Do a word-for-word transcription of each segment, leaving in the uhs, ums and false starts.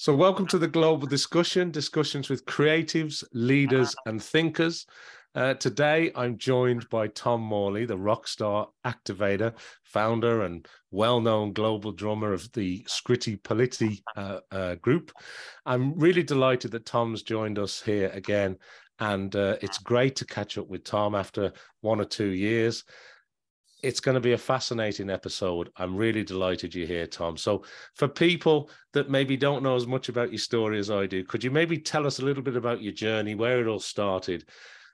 So welcome to the Global Discussion, discussions with creatives, leaders and thinkers. Uh, today, I'm joined by Tom Morley, the rock star, activator, founder and well-known global drummer of the Scritti Politti uh, uh, group. I'm really delighted that Tom's joined us here again, and uh, it's great to catch up with Tom after one or two years. It's going to be a fascinating episode. I'm really delighted you're here, Tom. So for people that maybe don't know as much about your story as I do, could you maybe tell us a little bit about your journey, where it all started?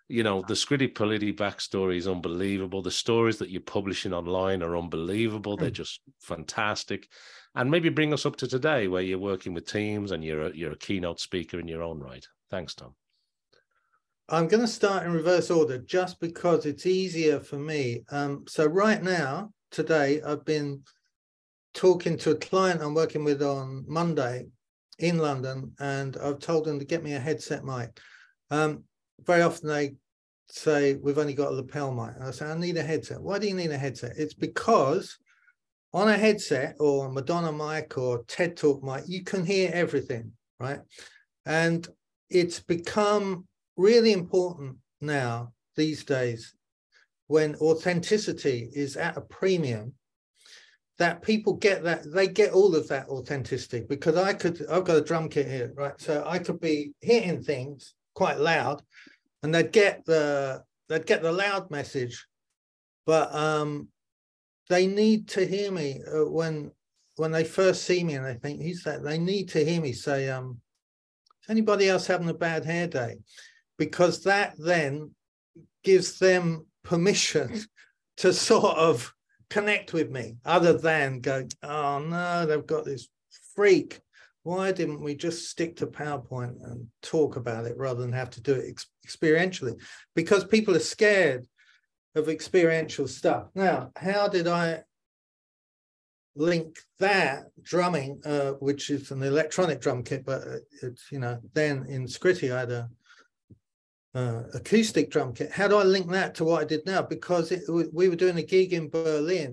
You know, the Scritti Politti backstory is unbelievable. The stories that you're publishing online are unbelievable. They're just fantastic. And maybe bring us up to today where you're working with teams and you're a, you're a keynote speaker in your own right. Thanks, Tom. I'm going to start in reverse order just because it's easier for me. Um, so right now, today, I've been talking to a client I'm working with on Monday in London, and I've told them to get me a headset mic. Um, very often they say, we've only got a lapel mic. And I say, I need a headset. Why do you need a headset? It's because on a headset or a Madonna mic or TED Talk mic, you can hear everything, right? And it's become really important now these days, when authenticity is at a premium, that people get that, they get all of that authenticity. Because I could, I've got a drum kit here, right? So I could be hitting things quite loud, and they'd get the they'd get the loud message, but um, they need to hear me uh, when when they first see me, and they think he's that. They need to hear me say, um, "Is anybody else having a bad hair day?" Because that then gives them permission to sort of connect with me, other than go, oh no, they've got this freak. Why didn't we just stick to PowerPoint and talk about it rather than have to do it ex experientially? Because people are scared of experiential stuff. Now, how did I link that drumming, uh, which is an electronic drum kit, but it's, you know, then in Scritti I had a Uh, acoustic drum kit. How do I link that to what I did now? Because it, we were doing a gig in Berlin,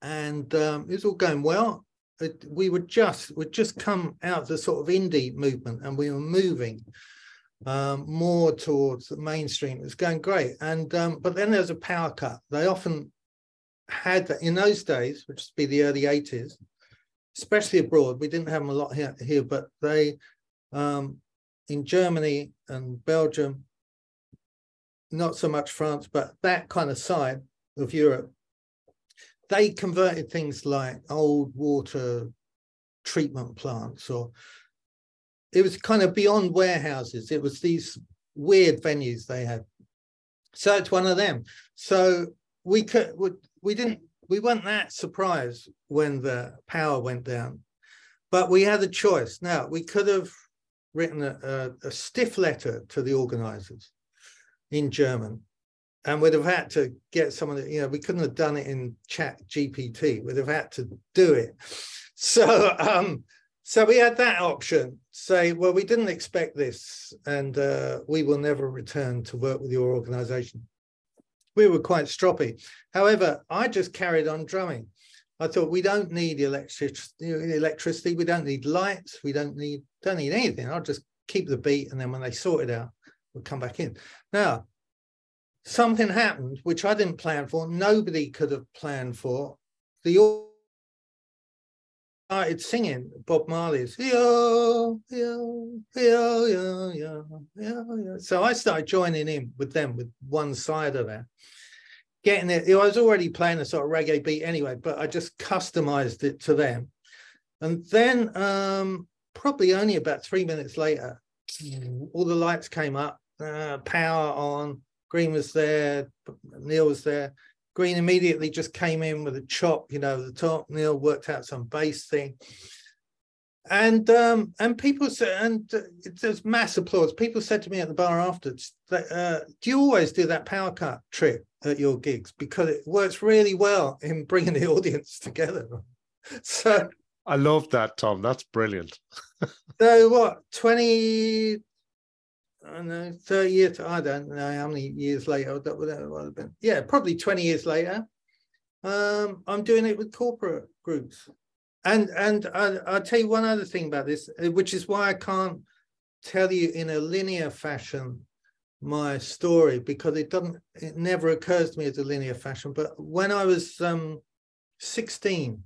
and um, it was all going well. It, we were just we'd just come out of the sort of indie movement, and we were moving um, more towards the mainstream. It was going great, and um, but then there was a power cut. They often had that in those days, which would be the early eighties, especially abroad. We didn't have them a lot here, here but they. Um, In Germany and Belgium, not so much France, but that kind of side of Europe, they converted things like old water treatment plants, or it was kind of beyond warehouses. It was these weird venues they had. So it's one of them. So we could, we didn't, we weren't that surprised when the power went down, but we had a choice. Now, we could have written a, a, a stiff letter to the organisers in German, and we'd have had to get someone that, you know, we couldn't have done it in chat G P T, we'd have had to do it. So um, so we had that option, say, well, we didn't expect this, and uh, we will never return to work with your organisation. We were quite stroppy. However, I just carried on drumming. I thought, we don't need electric electricity, we don't need lights, we don't need don't need anything. I'll just keep the beat, and then when they sort it out, we'll come back in. Now, something happened which I didn't plan for, nobody could have planned for. The audience started singing Bob Marley's, yo, yo, yo, yo, yo, yo. So I started joining in with them with one side of that. Getting it, I was already playing a sort of reggae beat anyway, but I just customized it to them. And then um, probably only about three minutes later, all the lights came up, uh, power on, Green was there, Neil was there. Green immediately just came in with a chop, you know, the top. Neil worked out some bass thing. And um, and people said, and there's mass applause. People said to me at the bar afterwards, that, uh, do you always do that power cut trick at your gigs? Because it works really well in bringing the audience together. So I love that, Tom. That's brilliant. So what, twenty, I don't know, thirty years, I don't know how many years later, that would have been, yeah, probably twenty years later, um, I'm doing it with corporate groups. And and I, I'll tell you one other thing about this, which is why I can't tell you in a linear fashion my story, because it doesn't, it never occurs to me as a linear fashion. But when I was um, sixteen,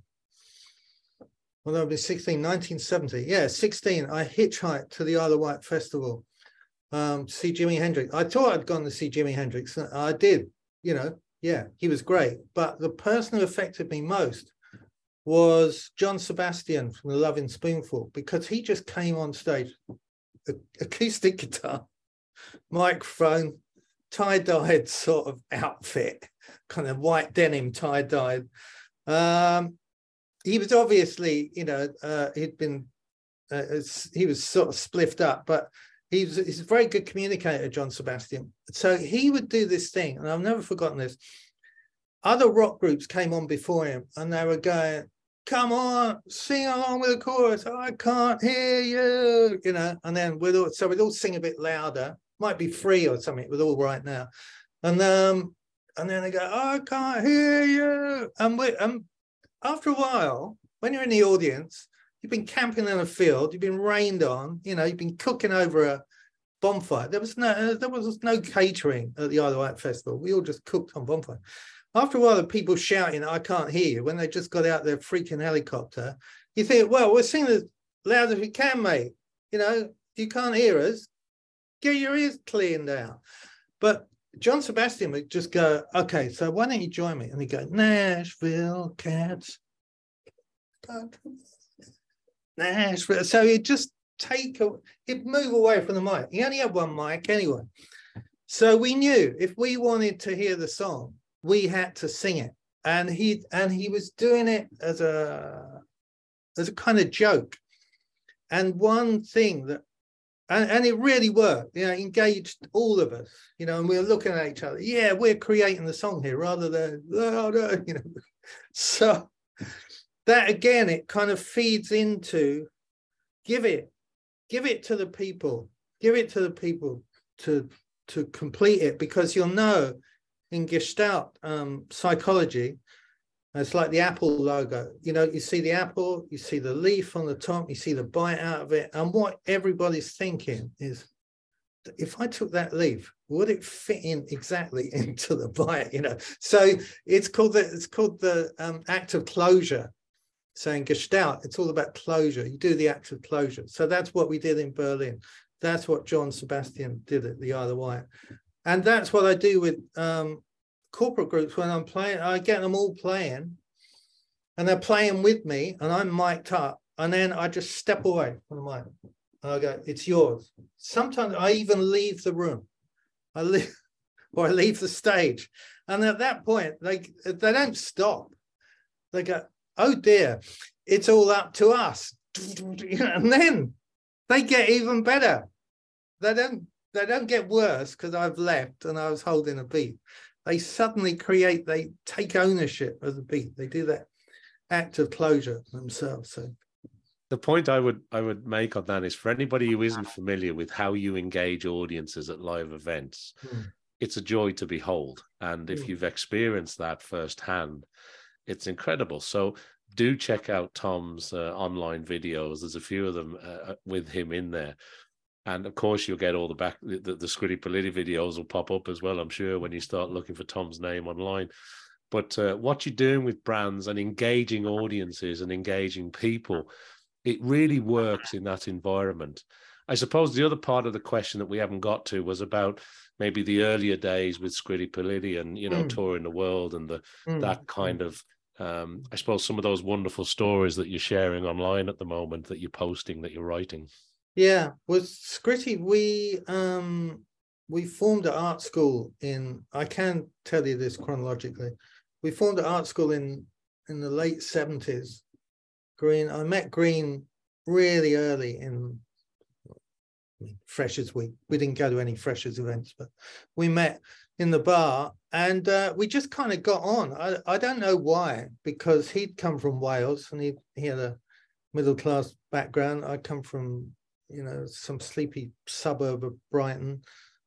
well, I was sixteen, nineteen seventy, yeah, sixteen, I hitchhiked to the Isle of Wight Festival um, to see Jimi Hendrix. I thought I'd gone to see Jimi Hendrix. I did, you know, yeah, he was great. But the person who affected me most was John Sebastian from The Lovin' Spoonful, because he just came on stage, acoustic guitar, microphone, tie-dyed sort of outfit, kind of white denim tie-dyed. Um, he was obviously, you know, uh, he'd been, uh, he was sort of spliffed up, but he was, he's a very good communicator, John Sebastian. So he would do this thing, and I've never forgotten this. Other rock groups came on before him, and they were going, come on, sing along with the chorus. I can't hear you, you know. And then we'd all, so we'd all sing a bit louder. Might be free or something. It was all right now. And um, and then they go, I can't hear you. And we, um, after a while, when you're in the audience, you've been camping in a field, you've been rained on, you know, you've been cooking over a bonfire. There was no, there was no catering at the Isle of Wight Festival. We all just cooked on bonfire. After a while, the people shouting, I can't hear you, when they just got out their freaking helicopter, you think, well, we're singing as loud as we can, mate. You know, you can't hear us. Get your ears cleaned out. But John Sebastian would just go, okay, so why don't you join me? And he'd go, Nashville Cats. Nashville. So he'd just take, a, he'd move away from the mic. He only had one mic anyway. So we knew if we wanted to hear the song, we had to sing it, and he and he was doing it as a as a kind of joke. And one thing that, and, and it really worked, you know, engaged all of us, you know, and we were looking at each other. Yeah, we're creating the song here rather than, oh, no, you know. So that, again, it kind of feeds into give it, give it to the people, give it to the people to, to complete it, because you'll know, in Gestalt um, psychology, it's like the Apple logo. You know, you see the apple, you see the leaf on the top, you see the bite out of it. And what everybody's thinking is, if I took that leaf, would it fit in exactly into the bite? You know, so it's called the, it's called the um, act of closure. So in Gestalt, it's all about closure. You do the act of closure. So that's what we did in Berlin. That's what John Sebastian did at the Isle of Wight. And that's what I do with um, corporate groups when I'm playing. I get them all playing, and they're playing with me, and I'm mic'd up, and then I just step away from the mic, and I go, "It's yours." Sometimes I even leave the room, I leave, or I leave the stage, and at that point, they they don't stop. They go, "Oh dear, it's all up to us," and then they get even better. They don't. They don't get worse because I've left and I was holding a beat. They suddenly create, they take ownership of the beat. They do that act of closure themselves. So the point I would I would make on that is, for anybody who isn't familiar with how you engage audiences at live events, mm. it's a joy to behold. And if mm. you've experienced that firsthand, it's incredible. So do check out Tom's uh, online videos. There's a few of them uh, with him in there. And of course, you'll get all the back, the, the Scritti Politti videos will pop up as well, I'm sure, when you start looking for Tom's name online. But uh, what you're doing with brands and engaging audiences and engaging people, it really works in that environment. I suppose the other part of the question that we haven't got to was about maybe the earlier days with Scritti Politti and, you know, mm. touring the world and the mm. that kind of, um, I suppose, some of those wonderful stories that you're sharing online at the moment, that you're posting, that you're writing. Yeah, with Scritti, we um, we formed an art school in, I can tell you this chronologically, we formed an art school in, in the late seventies. Green, I met Green really early in Freshers Week. We didn't go to any Freshers events, but we met in the bar, and uh, we just kind of got on. I, I don't know why, because he'd come from Wales and he, he had a middle-class background. I come from, you know, some sleepy suburb of Brighton,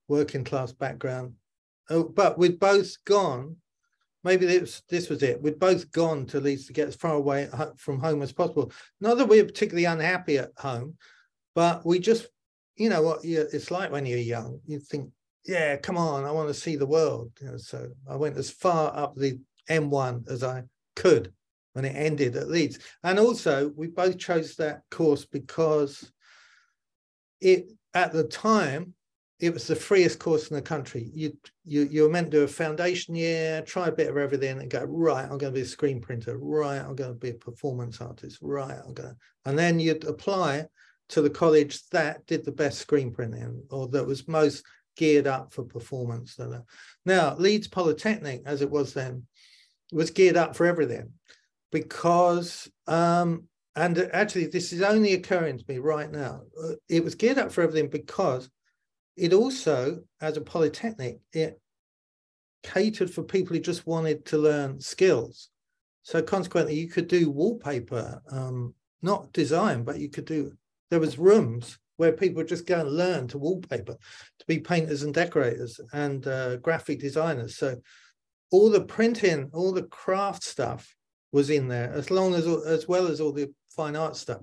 working class background. Oh, but we'd both gone Maybe this, this was it. We'd both gone to Leeds to get as far away from home as possible. Not that we were particularly unhappy at home, but we just, you know what it's like when you're young. You think, yeah, come on, I want to see the world. You know, so I went as far up the M one as I could when it ended at Leeds. And also, we both chose that course because it, at the time, it was the freest course in the country. You, you, you were meant to do a foundation year, try a bit of everything and go, right, I'm going to be a screen printer. Right, I'm going to be a performance artist. Right, I'm going to... And then you'd apply to the college that did the best screen printing or that was most geared up for performance. Now, Leeds Polytechnic, as it was then, was geared up for everything because... Um, and actually, this is only occurring to me right now. It was geared up for everything because... It also, as a polytechnic, it catered for people who just wanted to learn skills. So consequently, you could do wallpaper, um, not design, but you could do, there was rooms where people would just go and learn to wallpaper, to be painters and decorators and uh, graphic designers. So all the printing, all the craft stuff was in there, as long as, as well as all the fine art stuff.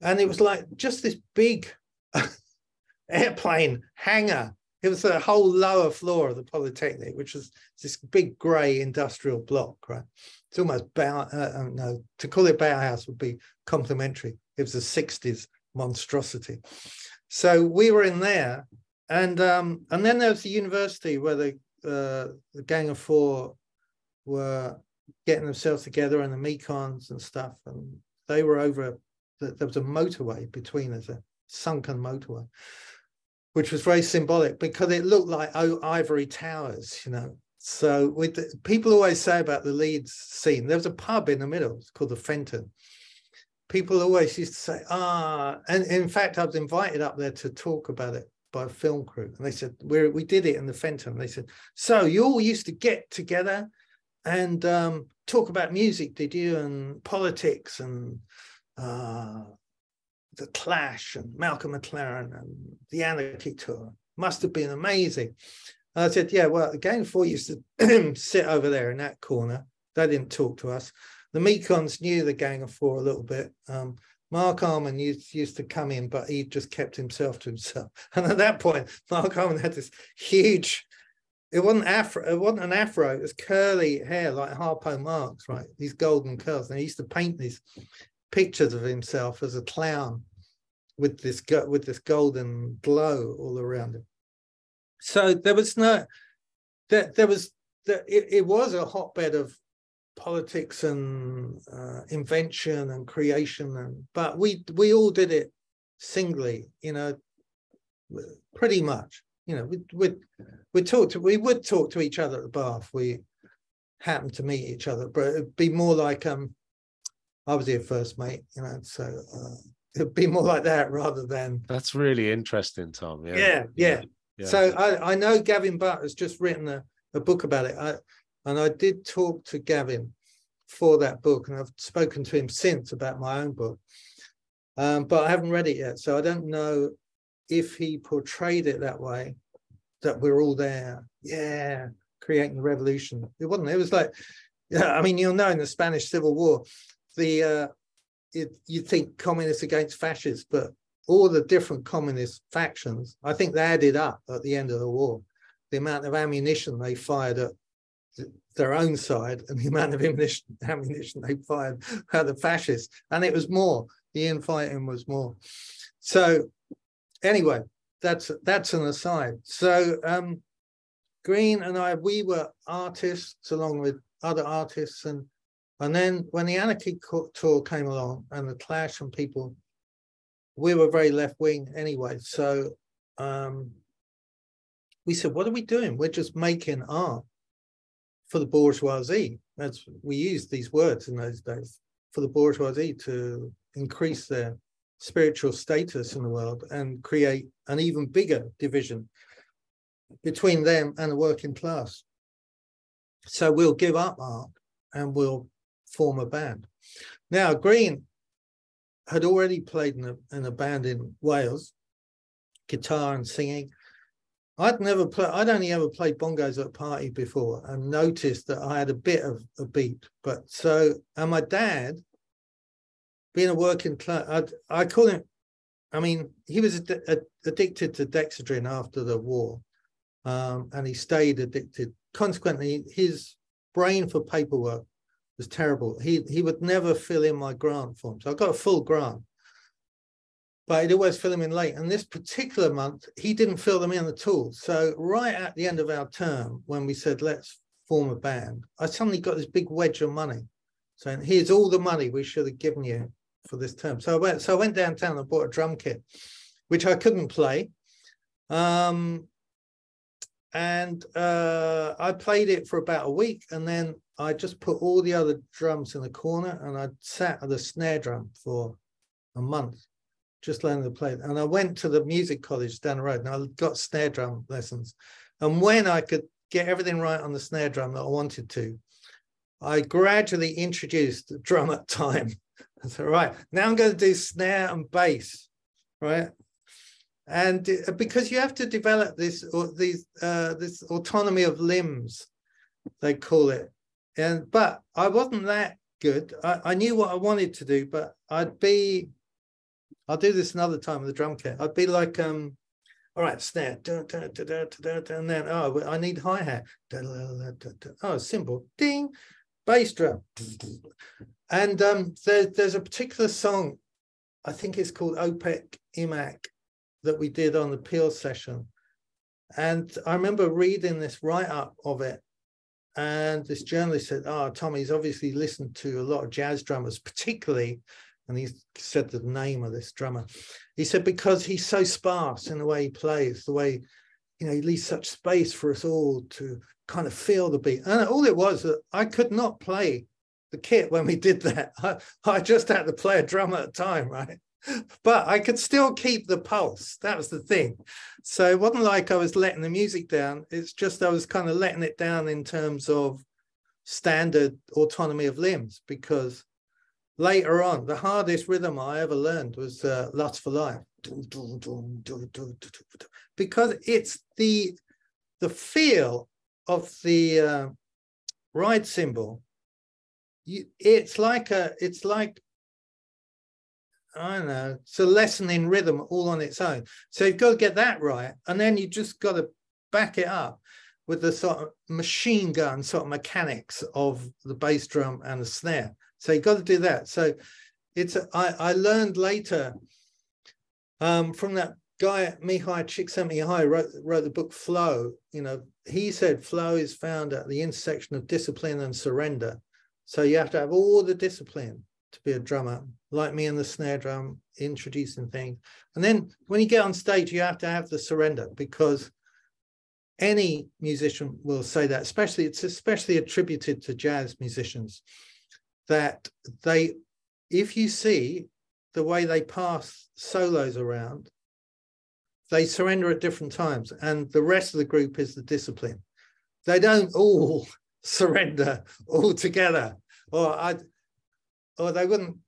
And it was like just this big... airplane hangar. It was the whole lower floor of the Polytechnic, which was this big grey industrial block, right? It's almost Bauhaus. Uh, I don't know, to call it Bauhaus would be complimentary. It was a sixties monstrosity. So we were in there, and um, and then there was the university where the uh, the Gang of Four were getting themselves together, and the Mekons and stuff, and they were over. There was a motorway between us, a sunken motorway, which was very symbolic because it looked like oh, ivory towers, you know. So with the, people always say about the Leeds scene, there was a pub in the middle, it's called the Fenton. People always used to say, ah, and in fact, I was invited up there to talk about it by a film crew. And they said, We're, we did it in the Fenton. And they said, so you all used to get together and um, talk about music, did you? And politics and... Uh, The Clash and Malcolm McLaren and the Anarchy Tour. Must have been amazing. And I said, yeah, well, the Gang of Four used to sit over there in that corner. They didn't talk to us. The Mekons knew the Gang of Four a little bit. Um, Mark Arman used, used to come in, but he just kept himself to himself. And at that point, Mark Arman had this huge, it wasn't afro, it wasn't an afro, it was curly hair like Harpo Marx, right? These golden curls. And he used to paint these pictures of himself as a clown with this with this golden glow all around him. So there was no that there was that it, it was a hotbed of politics and uh, invention and creation, and but we we all did it singly, you know, pretty much. You know, we we we talked to, we would talk to each other at the bar if we happened to meet each other, but it'd be more like um. I was here first, mate, you know, so uh, it'd be more like that rather than... That's really interesting, Tom. Yeah, yeah. yeah. yeah. So I, I know Gavin Butt has just written a, a book about it, I, and I did talk to Gavin for that book, and I've spoken to him since about my own book, um, but I haven't read it yet, so I don't know if he portrayed it that way, that we're all there, yeah, creating the revolution. It wasn't. It was like, I mean, you'll know in the Spanish Civil War... The uh, it, you think communists against fascists, but all the different communist factions, I think they added up at the end of the war, the amount of ammunition they fired at th their own side and the amount of ammunition, ammunition they fired at the fascists. And it was more, the infighting was more. So anyway, that's, that's an aside. So um, Green and I, we were artists along with other artists, and And then when the Anarchy Tour came along and the Clash and people, we were very left-wing anyway. So um, we said, what are we doing? We're just making art for the bourgeoisie. That's, we used these words in those days, for the bourgeoisie to increase their spiritual status in the world and create an even bigger division between them and the working class. So we'll give up art and we'll form a band. Now, Green had already played in a, in a band in Wales, guitar and singing. I'd never play. I'd only ever played bongos at a party before, and noticed that I had a bit of a beat. But so, and my dad, being a working class, I, I call him. I mean, he was ad ad addicted to Dexedrine after the war, um, and he stayed addicted. Consequently, his brain for paperwork was terrible. He he would never fill in my grant form. So I got a full grant, but he'd always fill them in late. And this particular month, he didn't fill them in at all. So right at the end of our term, when we said, let's form a band, I suddenly got this big wedge of money saying, here's all the money we should have given you for this term. So I went, so I went downtown and bought a drum kit, which I couldn't play. Um, and uh, I played it for about a week. And then I just put all the other drums in the corner, and I sat at the snare drum for a month, just learning to play. And I went to the music college down the road, and I got snare drum lessons. And when I could get everything right on the snare drum that I wanted to, I gradually introduced the drum at time. I said, right, now I'm going to do snare and bass, right? And because you have to develop this, or these, uh, this autonomy of limbs, they call it. And but I wasn't that good. I, I knew what I wanted to do, but I'd be... I'll do this another time with the drum kit. I'd be like, um, all right, snare, da, da, da, da, da, da, and then, oh, I need hi-hat. Oh, cymbal, ding, bass drum. And um, there, there's a particular song, I think it's called OPEC IMAC, that we did on the Peel session. And I remember reading this write-up of it, and this journalist said, oh, Tommy's obviously listened to a lot of jazz drummers, particularly... And he said the name of this drummer. He said, because he's so sparse in the way he plays, the way, you know, he leaves such space for us all to kind of feel the beat. And all it was that I could not play the kit when we did that. I, I just had to play a drum at a time, right? But I could still keep the pulse. That was the thing. So it wasn't like I was letting the music down. It's just I was kind of letting it down in terms of standard autonomy of limbs, because later on, the hardest rhythm I ever learned was uh, Lust for Life. Because it's the, the feel of the uh, ride cymbal. You, it's like, a, it's like, I don't know, it's a lesson in rhythm all on its own. So you've got to get that right. And then you just got to back it up with the sort of machine gun sort of mechanics of the bass drum and the snare. So you've got to do that. So it's a, I, I learned later um, from that guy, Mihai Csikszentmihalyi, wrote, wrote the book Flow. You know, he said flow is found at the intersection of discipline and surrender. So you have to have all the discipline to be a drummer, like me and the snare drum, introducing things. And then when you get on stage, you have to have the surrender, because any musician will say that, especially it's especially attributed to jazz musicians, that they, if you see the way they pass solos around, they surrender at different times, and the rest of the group is the discipline. They don't all surrender all together, or I, or they wouldn't.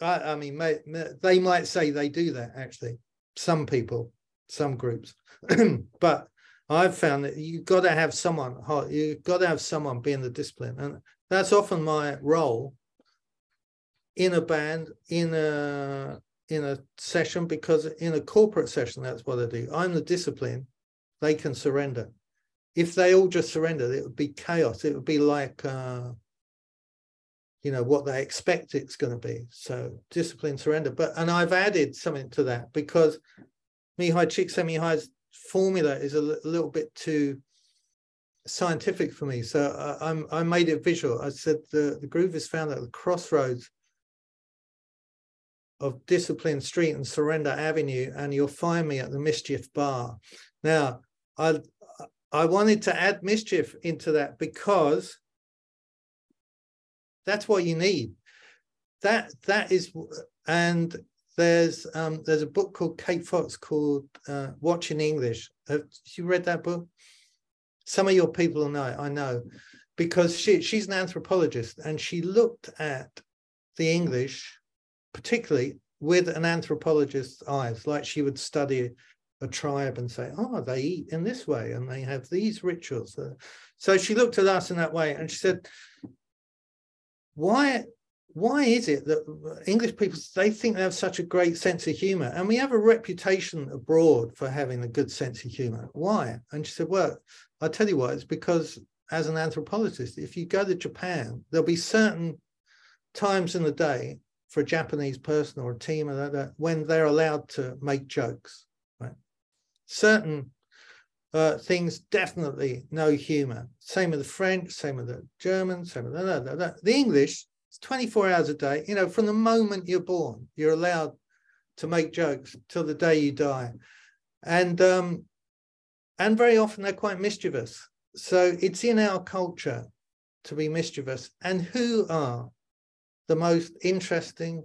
I, I mean, may, may, they might say they do that actually. Some people, some groups, but I've found that you've got to have someone. You've got to have someone being the discipline, and that's often my role in a band, in a in a session, because in a corporate session, that's what I do. I'm the discipline. They can surrender. If they all just surrendered, it would be chaos. It would be like, uh, you know, what they expect it's going to be. So discipline, surrender. But and I've added something to that, because Mihai Csikszentmihalyi's formula is a little bit too scientific for me, so uh, I'm, I made it visual. I said the, the groove is found at the crossroads of Discipline Street and Surrender Avenue, and you'll find me at the Mischief Bar. Now, I, I wanted to add mischief into that, because that's what you need. That that is, and there's um, there's a book called Kate Fox called uh, Watching English. Have you read that book? Some of your people know, I know, because she, she's an anthropologist, and she looked at the English, particularly with an anthropologist's eyes, like she would study a tribe and say, oh, they eat in this way and they have these rituals. So she looked at us in that way and she said, why why is it that English people, they think they have such a great sense of humor, and we have a reputation abroad for having a good sense of humor? Why? And she said, well, I'll tell you what, it's because as an anthropologist, if you go to Japan, there'll be certain times in the day for a Japanese person or a team or that, when they're allowed to make jokes, right? Certain uh, things, definitely no humor. Same with the French, same with the Germans, same with that, that, that. The English, it's twenty-four hours a day. You know, from the moment you're born, you're allowed to make jokes till the day you die. And, um, and very often they're quite mischievous. So it's in our culture to be mischievous. And who are the most interesting?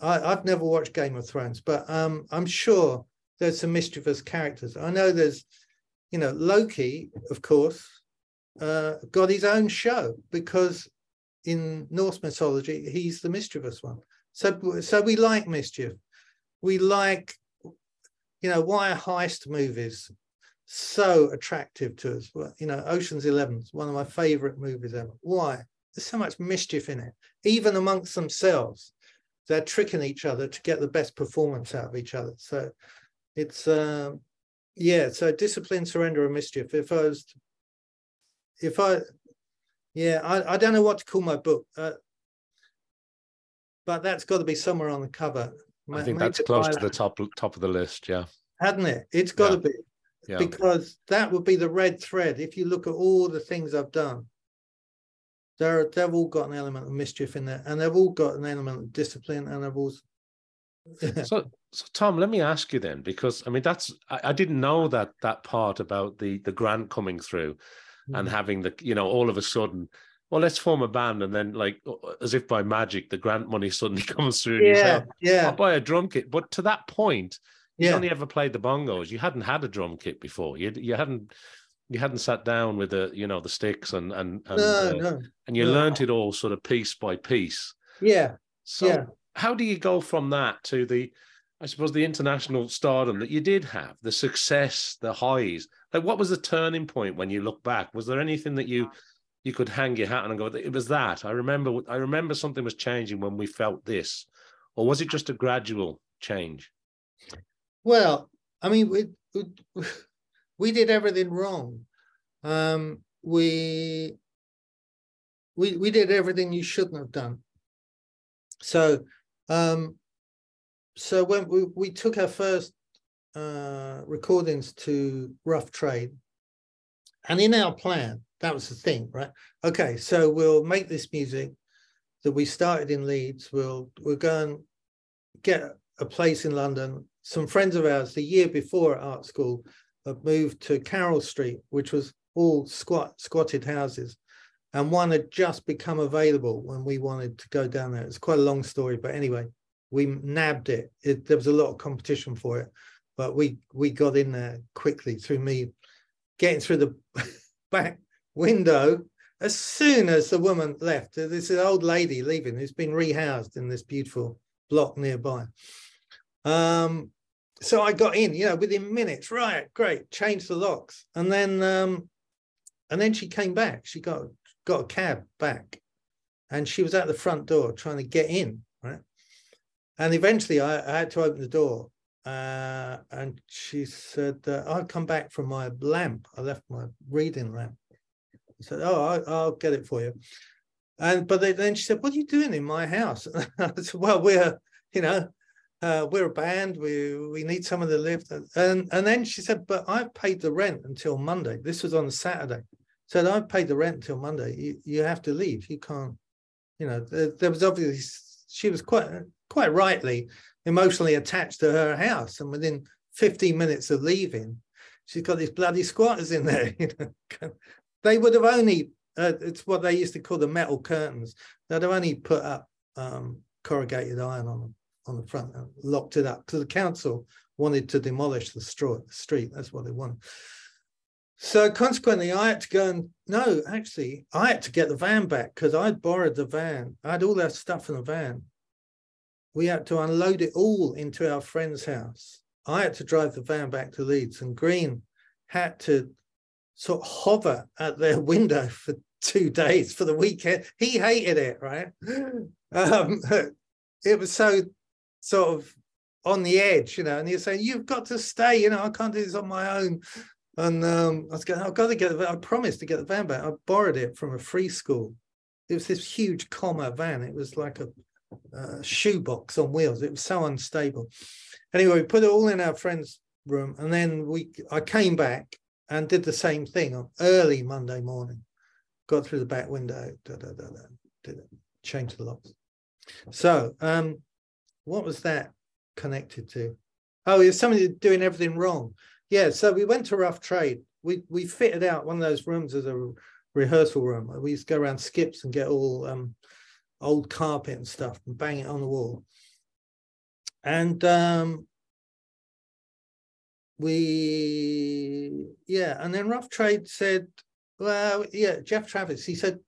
I, I've never watched Game of Thrones, but um, I'm sure there's some mischievous characters. I know there's, you know, Loki, of course, uh, got his own show because in Norse mythology, he's the mischievous one. So, so we like mischief. We like, you know, why are heist movies so attractive to us? Well, you know, Ocean's Eleven is one of my favorite movies ever. Why? There's so much mischief in it. Even amongst themselves, they're tricking each other to get the best performance out of each other. So it's, um, yeah, so discipline, surrender, and mischief. If I was, if I, yeah, I, I don't know what to call my book, uh, but that's got to be somewhere on the cover. I think that's close to the top, top of the list, yeah. Hadn't it? It's got to be, yeah. Because that would be the red thread. If you look at all the things I've done, They're, they've all got an element of mischief in there, and they've all got an element of discipline, and they've all... so, so, Tom, let me ask you then, because, I mean, that's... I, I didn't know that that part about the, the grant coming through mm. and having the, you know, all of a sudden, well, let's form a band, and then, like, as if by magic, the grant money suddenly comes through. Yeah, and you say, oh, yeah. I'll buy a drum kit. But to that point, yeah. you only ever played the bongos. You hadn't had a drum kit before. You, you hadn't... You hadn't sat down with the, you know, the sticks and and and, no, uh, no, and you no. learnt it all sort of piece by piece. Yeah. So yeah. how do you go from that to the, I suppose, the international stardom that you did have, the success, the highs? Like, what was the turning point when you look back? Was there anything that you you could hang your hat on and go, it was that? I remember. I remember something was changing when we felt this, or was it just a gradual change? Well, I mean, it, it, we did everything wrong. Um, we, we we did everything you shouldn't have done. So, um, so when we, we took our first uh, recordings to Rough Trade, and in our plan, that was the thing, right? Okay, so we'll make this music that we started in Leeds. We'll we'll go and get a place in London. Some friends of ours the year before at art school moved to Carroll Street, which was all squat squatted houses, and one had just become available when we wanted to go down there. It's quite a long story, but anyway, we nabbed it. It there was a lot of competition for it, but we we got in there quickly through me getting through the back window as soon as the woman left. This is an old lady leaving who's been rehoused in this beautiful block nearby. um So I got in, you know, within minutes. Right, great, changed the locks, and then, um, and then she came back. She got got a cab back, and she was at the front door trying to get in, right? And eventually, I, I had to open the door, uh, and she said, uh, "I'll come back from my lamp. I left my reading lamp." I said, "Oh, I, I'll get it for you." And but they, then she said, "What are you doing in my house?" And I said, "Well, we're, you know." Uh, we're a band, we we need someone to live. And and then she said, but I've paid the rent until Monday. This was on a Saturday. Said, I've paid the rent until Monday. You you have to leave. You can't, you know, there, there was obviously, she was quite, quite rightly emotionally attached to her house. And within fifteen minutes of leaving, she's got these bloody squatters in there. You know, they would have only, uh, it's what they used to call the metal curtains. They'd have only put up um, corrugated iron on them. On the front and locked it up because the council wanted to demolish the street. That's what they wanted. So consequently, I had to go and no, actually, I had to get the van back because I'd borrowed the van. I had all that stuff in the van. We had to unload it all into our friend's house I had to drive the van back to Leeds, and Green had to sort of hover at their window for two days for the weekend. He hated it, right? Um, it was so sort of on the edge, you know, and he's saying, you've got to stay, you know, I can't do this on my own. And um, I was going, I've got to get, I promised to get the van back. I borrowed it from a free school. It was this huge comma van. It was like a, a shoebox on wheels. It was so unstable. Anyway, we put it all in our friend's room. And then we, I came back and did the same thing on early Monday morning. Got through the back window, da, da, da, da, did it, changed the locks. So um, what was that connected to? Oh, it was somebody doing everything wrong. Yeah, so we went to Rough Trade. We we fitted out one of those rooms as a re rehearsal room. We used to go around skips and get all um, old carpet and stuff and bang it on the wall. And um, we, yeah, and then Rough Trade said, well, yeah, Jeff Travis, he said,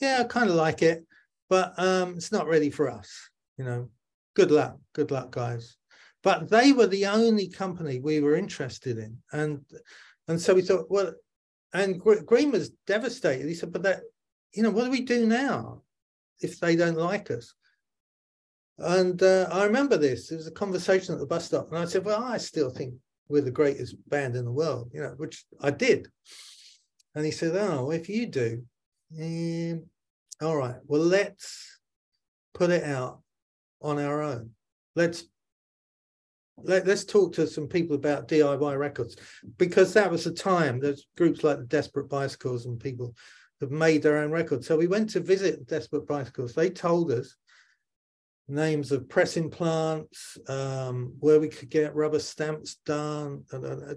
yeah, I kind of like it, but um, it's not really for us, you know. Good luck, good luck, guys. But they were the only company we were interested in. And and so we thought, well, and Green was devastated. He said, but that, you know, what do we do now if they don't like us? And uh, I remember this. It was a conversation at the bus stop. And I said, well, I still think we're the greatest band in the world, you know, which I did. And he said, oh, if you do, um, all right, well, let's put it out on our own. Let's Let, let's talk to some people about D I Y records, because that was the time there's groups like the Desperate Bicycles and people have made their own records. So we went to visit Desperate Bicycles. They told us names of pressing plants, um, where we could get rubber stamps done.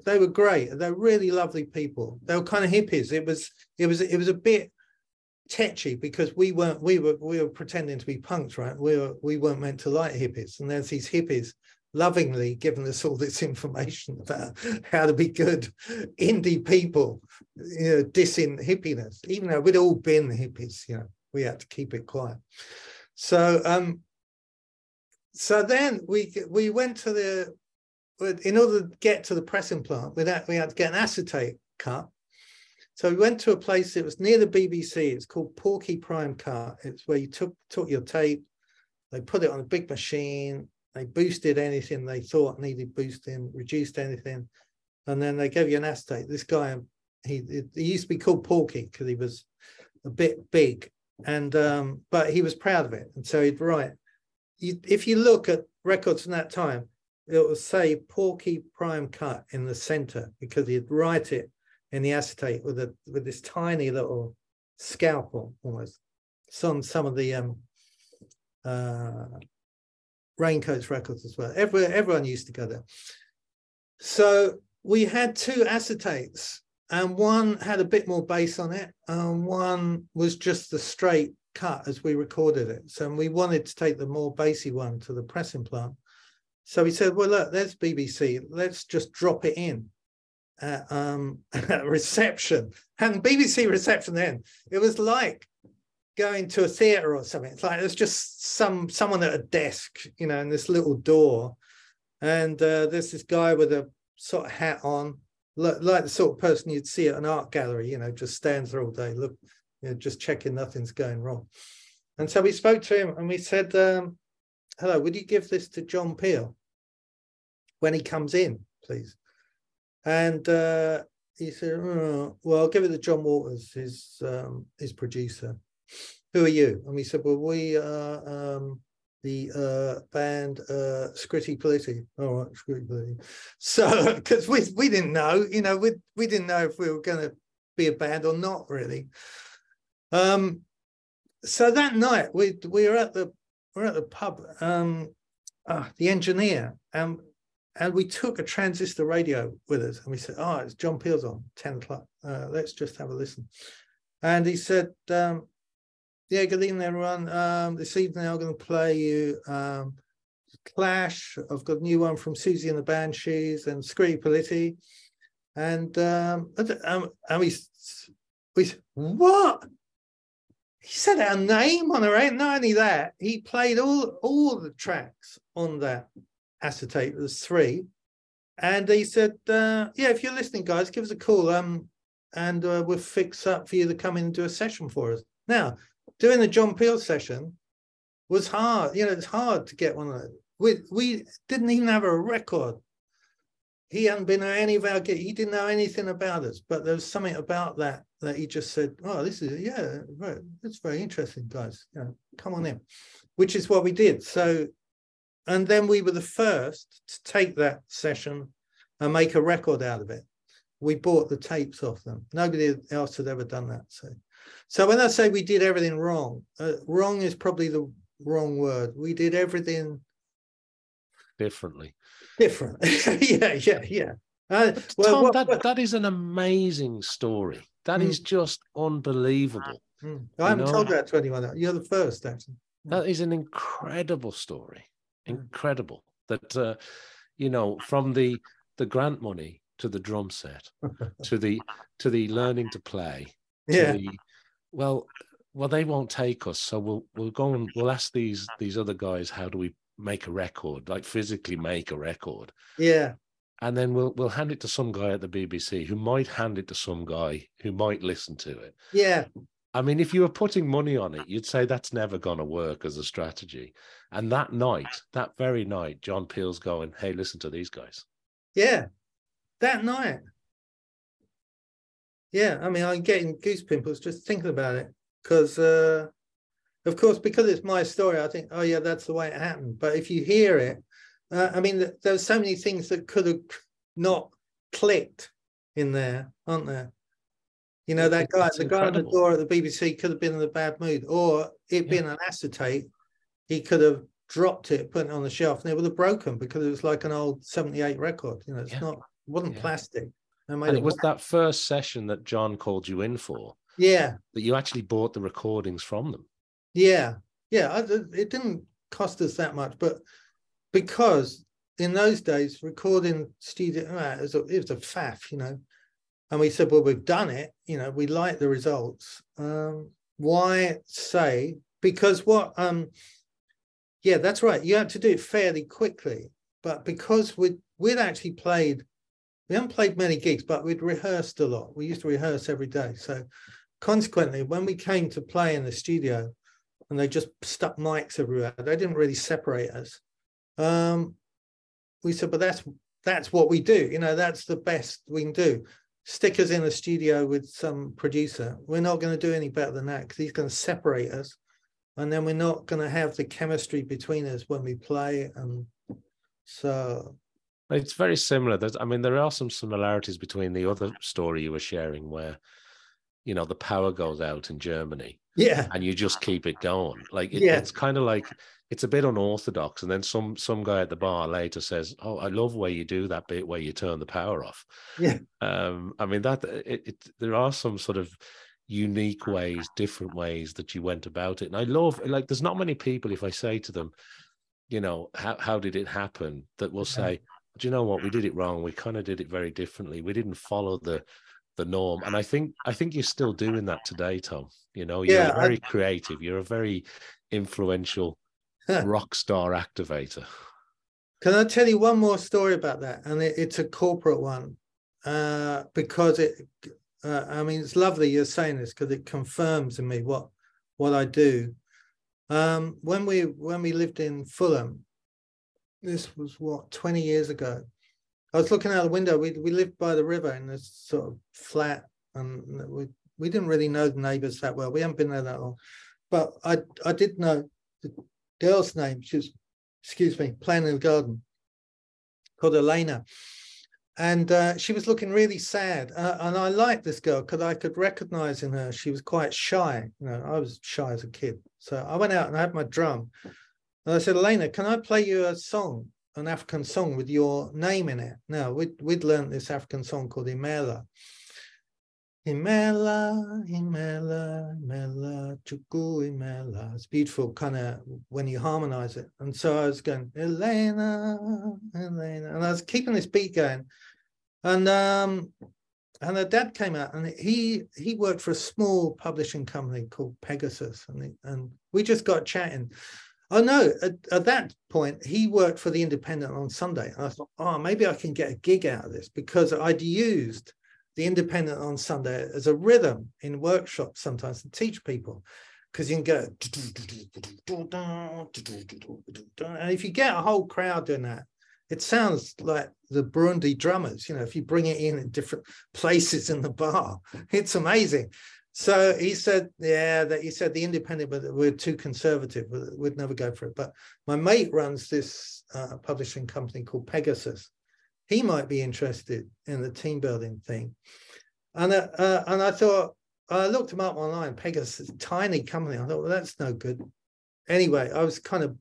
They were great. They're really lovely people. They were kind of hippies. It was it was it was a bit tetchy because we weren't we were we were pretending to be punks, right? We were we weren't meant to like hippies, and there's these hippies lovingly given us all this information about how to be good indie people, you know, dissing hippiness, even though we'd all been hippies, you know, we had to keep it quiet. So um, so then we we went to the, in order to get to the pressing plant, we had, we had to get an acetate cut. So we went to a place that was near the B B C, it's called Porky Prime Cut. It's where you took, took your tape, they put it on a big machine, they boosted anything they thought needed boosting, reduced anything, and then they gave you an acetate. This guy, he, he used to be called Porky because he was a bit big, and um, but he was proud of it. And so he'd write, you, if you look at records from that time, it would say Porky Prime Cut in the center, because he'd write it in the acetate with a with this tiny little scalpel almost. It's on some of the um, uh, Raincoats records as well. Everyone, everyone used to go there. So we had two acetates, and one had a bit more bass on it, and one was just the straight cut as we recorded it. So we wanted to take the more bassy one to the pressing plant. So we said, well, look, there's B B C. Let's just drop it in at, um, at reception. And B B C reception then, it was like going to a theater or something. It's like there's just some someone at a desk, you know, in this little door, and uh, there's this guy with a sort of hat on, look, like the sort of person you'd see at an art gallery, you know, just stands there all day, look, you know, just checking nothing's going wrong. And so we spoke to him and we said, um, hello, would you give this to John Peel when he comes in, please? And uh, he said, oh, well, I'll give it to John Walters, his um, his producer. Who are you? And we said, well, we are um, the uh, band uh, Scritti Politti. All right, Scritti Politti. So, because we we didn't know, you know, we we didn't know if we were going to be a band or not, really. Um, so that night we we were at the we were at the pub, um, uh, the engineer, and and we took a transistor radio with us, and we said, oh, it's John Peel's on ten o'clock. Uh, let's just have a listen. And he said, um, yeah, good evening, everyone. Um, this evening I'm going to play you um, Clash. I've got a new one from Susie and the Banshees and Scritti Politti. And, um, and we, we what? He said our name on the radio. Not only that, he played all, all the tracks on that acetate. There's three. And he said, uh, yeah, if you're listening, guys, give us a call, um, and uh, we'll fix up for you to come in and do a session for us. Now, doing the John Peel session was hard. You know, it's hard to get one of those. We, we didn't even have a record. He hadn't been on any of our gigs. He didn't know anything about us, but there was something about that that he just said, oh, this is, yeah, right. That's very interesting, guys. You know, come on in, which is what we did. So, and then we were the first to take that session and make a record out of it. We bought the tapes off them. Nobody else had ever done that. So, so when I say we did everything wrong, uh, wrong is probably the wrong word. We did everything differently. Different. yeah, yeah, yeah. Uh, well, Tom, what, that, what... that is an amazing story. That mm. is just unbelievable. Mm. I haven't you know? told that to anyone. You're the first, actually. That is an incredible story. Incredible that uh, you know, from the the grant money to the drum set to the to the learning to play to yeah the, well well they won't take us, so we'll we'll go and we'll ask these these other guys, how do we make a record, like physically make a record, yeah and then we'll we'll hand it to some guy at the B B C who might hand it to some guy who might listen to it. yeah I mean, if you were putting money on it, you'd say that's never going to work as a strategy. And that night, that very night, John Peel's going, hey, listen to these guys. Yeah, that night. Yeah, I mean, I'm getting goose pimples just thinking about it. Because, uh, of course, because it's my story, I think, oh, yeah, that's the way it happened. But if you hear it, uh, I mean, there were so many things that could have not clicked in there, aren't there? You know, that guy, That's the guy incredible. on the door at the B B C could have been in a bad mood, or it being yeah. an acetate, he could have dropped it, put it on the shelf, and it would have broken because it was like an old seventy-eight record. You know, it's yeah. not, it wasn't yeah. plastic. And it, it was that first session that John called you in for. Yeah. That you actually bought the recordings from them. Yeah. Yeah. I, it didn't cost us that much, but because in those days, recording studio, it was a, it was a faff, you know. And we said, well, we've done it. You know, we like the results. Um, why say? Because what? Um, yeah, that's right. You have to do it fairly quickly. But because we'd, we'd actually played, we haven't played many gigs, but we'd rehearsed a lot. We used to rehearse every day. So consequently, when we came to play in the studio and they just stuck mics everywhere, they didn't really separate us. Um, we said, but that's, that's what we do. You know, that's the best we can do. Stick us in a studio with some producer. We're not going to do any better than that because he's going to separate us. And then we're not going to have the chemistry between us when we play. And so it's very similar. There's, I mean, there are some similarities between the other story you were sharing where, you know, the power goes out in Germany. Yeah. And you just keep it going. Like it, yeah. it's kind of like, it's a bit unorthodox. And then some some guy at the bar later says, oh, I love where you do that bit where you turn the power off. Yeah. Um, I mean, that it, it, there are some sort of unique ways, different ways that you went about it. And I love, like, there's not many people, if I say to them, you know, how, how did it happen? That will say, do you know what? We did it wrong. We kind of did it very differently. We didn't follow the the norm. And I think I think you're still doing that today, Tom. You know, you're yeah, very I... creative. You're a very influential rock star activator. Can I tell you one more story about that? And it, it's a corporate one, uh, because it, uh, I mean, it's lovely you're saying this because it confirms in me what what I do. Um, when we when we lived in Fulham, this was what, twenty years ago. I was looking out the window. We we lived by the river in this sort of flat, and we we didn't really know the neighbours that well. We haven't been there that long, but I I did know the girl's name. She was, excuse me, playing in the garden, called Elena, and uh, she was looking really sad. Uh, and I liked this girl because I could recognise in her she was quite shy. You know, I was shy as a kid, so I went out and I had my drum, and I said, Elena, can I play you a song? An African song with your name in it. Now, we'd, we'd learned this African song called Imela. Imela, Imela, Imela, Chukwu Imela. It's beautiful, kind of, when you harmonize it. And so I was going, Elena, Elena. And I was keeping this beat going. And um, and her dad came out, and he he worked for a small publishing company called Pegasus. And, he, and we just got chatting. Oh, no, at, at that point, he worked for The Independent on Sunday. And I thought, oh, maybe I can get a gig out of this, because I'd used The Independent on Sunday as a rhythm in workshops sometimes to teach people, because you can go. And if you get a whole crowd doing that, it sounds like the Burundi drummers, you know, if you bring it in at different places in the bar, it's amazing. So he said, yeah, that he said The Independent, but we're too conservative. We'd never go for it. But my mate runs this uh, publishing company called Pegasus. He might be interested in the team building thing. And, uh, uh, and I thought, I looked him up online, Pegasus, tiny company. I thought, well, that's no good. Anyway, I was kind of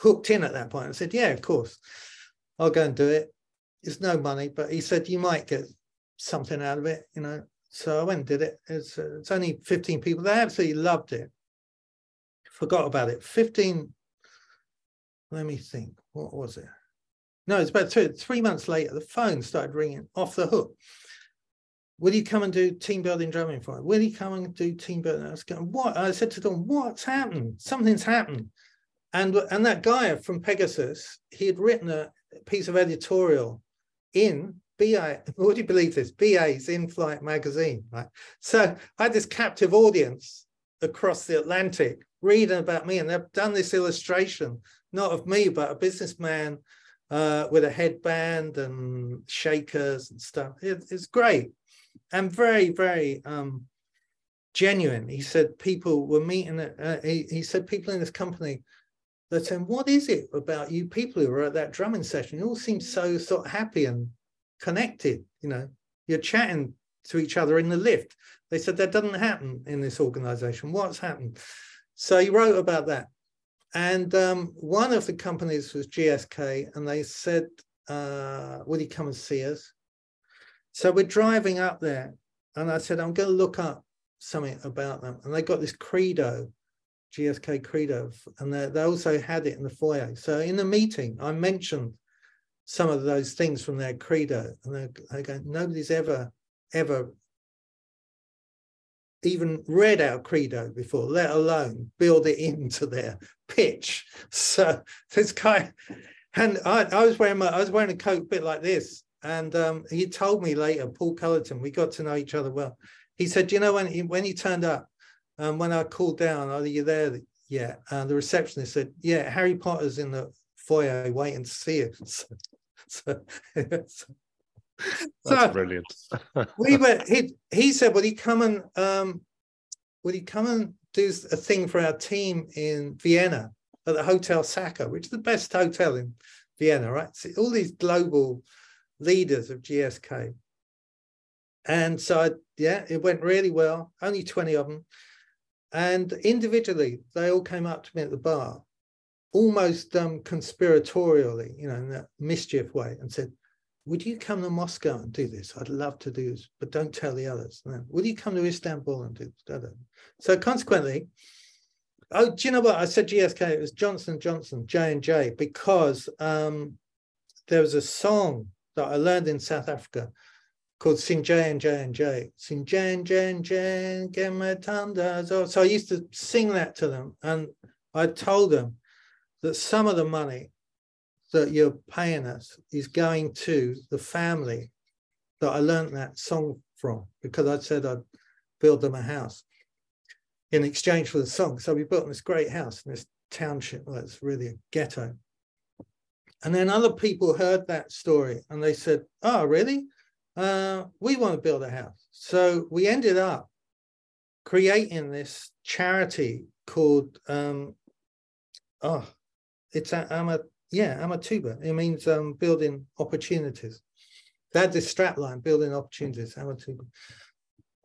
hooked in at that point. I said, yeah, of course, I'll go and do it. It's no money. But he said, you might get something out of it, you know. So I went and did it. It's, uh, it's only fifteen people. They absolutely loved it. Forgot about it. fifteen, let me think, what was it? No, it's about two, three months later, the phone started ringing off the hook. Will you come and do team building drumming for me? Will you come and do team building? I was going, what? I said to them, what's happened? Something's happened. And, and that guy from Pegasus, he had written a piece of editorial in B A, would you believe this? B A's in-flight magazine, right? So I had this captive audience across the Atlantic reading about me, and they've done this illustration, not of me, but a businessman uh, with a headband and shakers and stuff. It, it's great and very, very um, genuine. He said people were meeting, uh, he, he said people in this company, they're saying, what is it about you people who were at that drumming session? You all seem so sort of happy and connected, you know, you're chatting to each other in the lift. They said that doesn't happen in this organization. What's happened? So he wrote about that. And um, one of the companies was G S K, and they said, uh, would he come and see us? So we're driving up there, and I said, I'm going to look up something about them. And they got this credo, G S K credo, and they, they also had it in the foyer. So in the meeting, I mentioned some of those things from their credo, and they're, they're going, nobody's ever, ever even read our credo before, let alone build it into their pitch. So this guy, and I, I was wearing my, I was wearing a coat a bit like this, and um, he told me later, Paul Cullerton, we got to know each other well. He said, you know, when he, when he turned up, um, when I called down, are you there? Yeah, uh, the receptionist said, yeah, Harry Potter's in the foyer waiting to see you. So, that's so brilliant. we were. He he said, "Would he come and um, would he come and do a thing for our team in Vienna at the Hotel Sacher, which is the best hotel in Vienna, right? So all these global leaders of G S K." And so, I, yeah, it went really well. Only twenty of them, and individually, they all came up to me at the bar, almost um, conspiratorially, you know, in that mischief way, and said, would you come to Moscow and do this? I'd love to do this, but don't tell the others. And then, would you come to Istanbul and do this? So consequently, oh, do you know what? I said G S K, it was Johnson Johnson, J and J, because um, there was a song that I learned in South Africa called Sing J and J and J. Sing J and J and J, get my tanda. So I used to sing that to them, and I told them that some of the money that you're paying us is going to the family that I learned that song from, because I said I'd build them a house in exchange for the song. So we built this great house in this township. Well, it's really a ghetto. And then other people heard that story and they said, oh, really? Uh, we want to build a house. So we ended up creating this charity called, um, oh, It's a, I'm a, yeah, Amatuba. It means um, building opportunities. They had this strap line, building opportunities, Amatuba.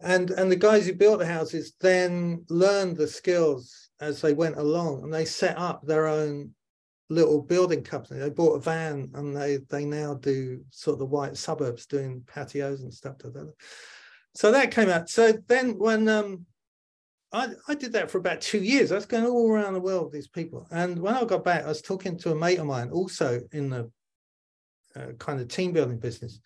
And, and the guys who built the houses then learned the skills as they went along, and they set up their own little building company. They bought a van, and they, they now do sort of the white suburbs doing patios and stuff. So that came out. So then when... Um, I, I did that for about two years. I was going all around the world with these people. And when I got back, I was talking to a mate of mine, also in the uh, kind of team building business.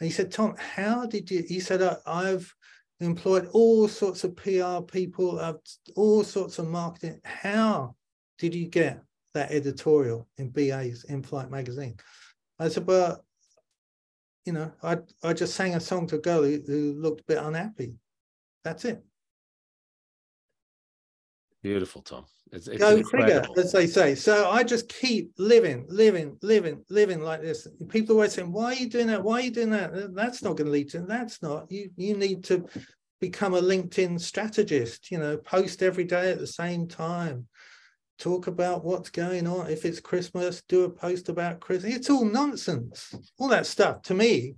And he said, Tom, how did you? He said, I, I've employed all sorts of P R people, I've all sorts of marketing. How did you get that editorial in B A's in-flight magazine? I said, well, you know, I, I just sang a song to a girl who, who looked a bit unhappy. That's it. Beautiful, Tom. It's, it's Go incredible. Figure, as they say. So I just keep living, living, living, living like this. People always saying, why are you doing that? Why are you doing that? That's not going to lead to, that's not. You, you need to become a LinkedIn strategist, you know, post every day at the same time. Talk about what's going on. If it's Christmas, do a post about Christmas. It's all nonsense. All that stuff, to me,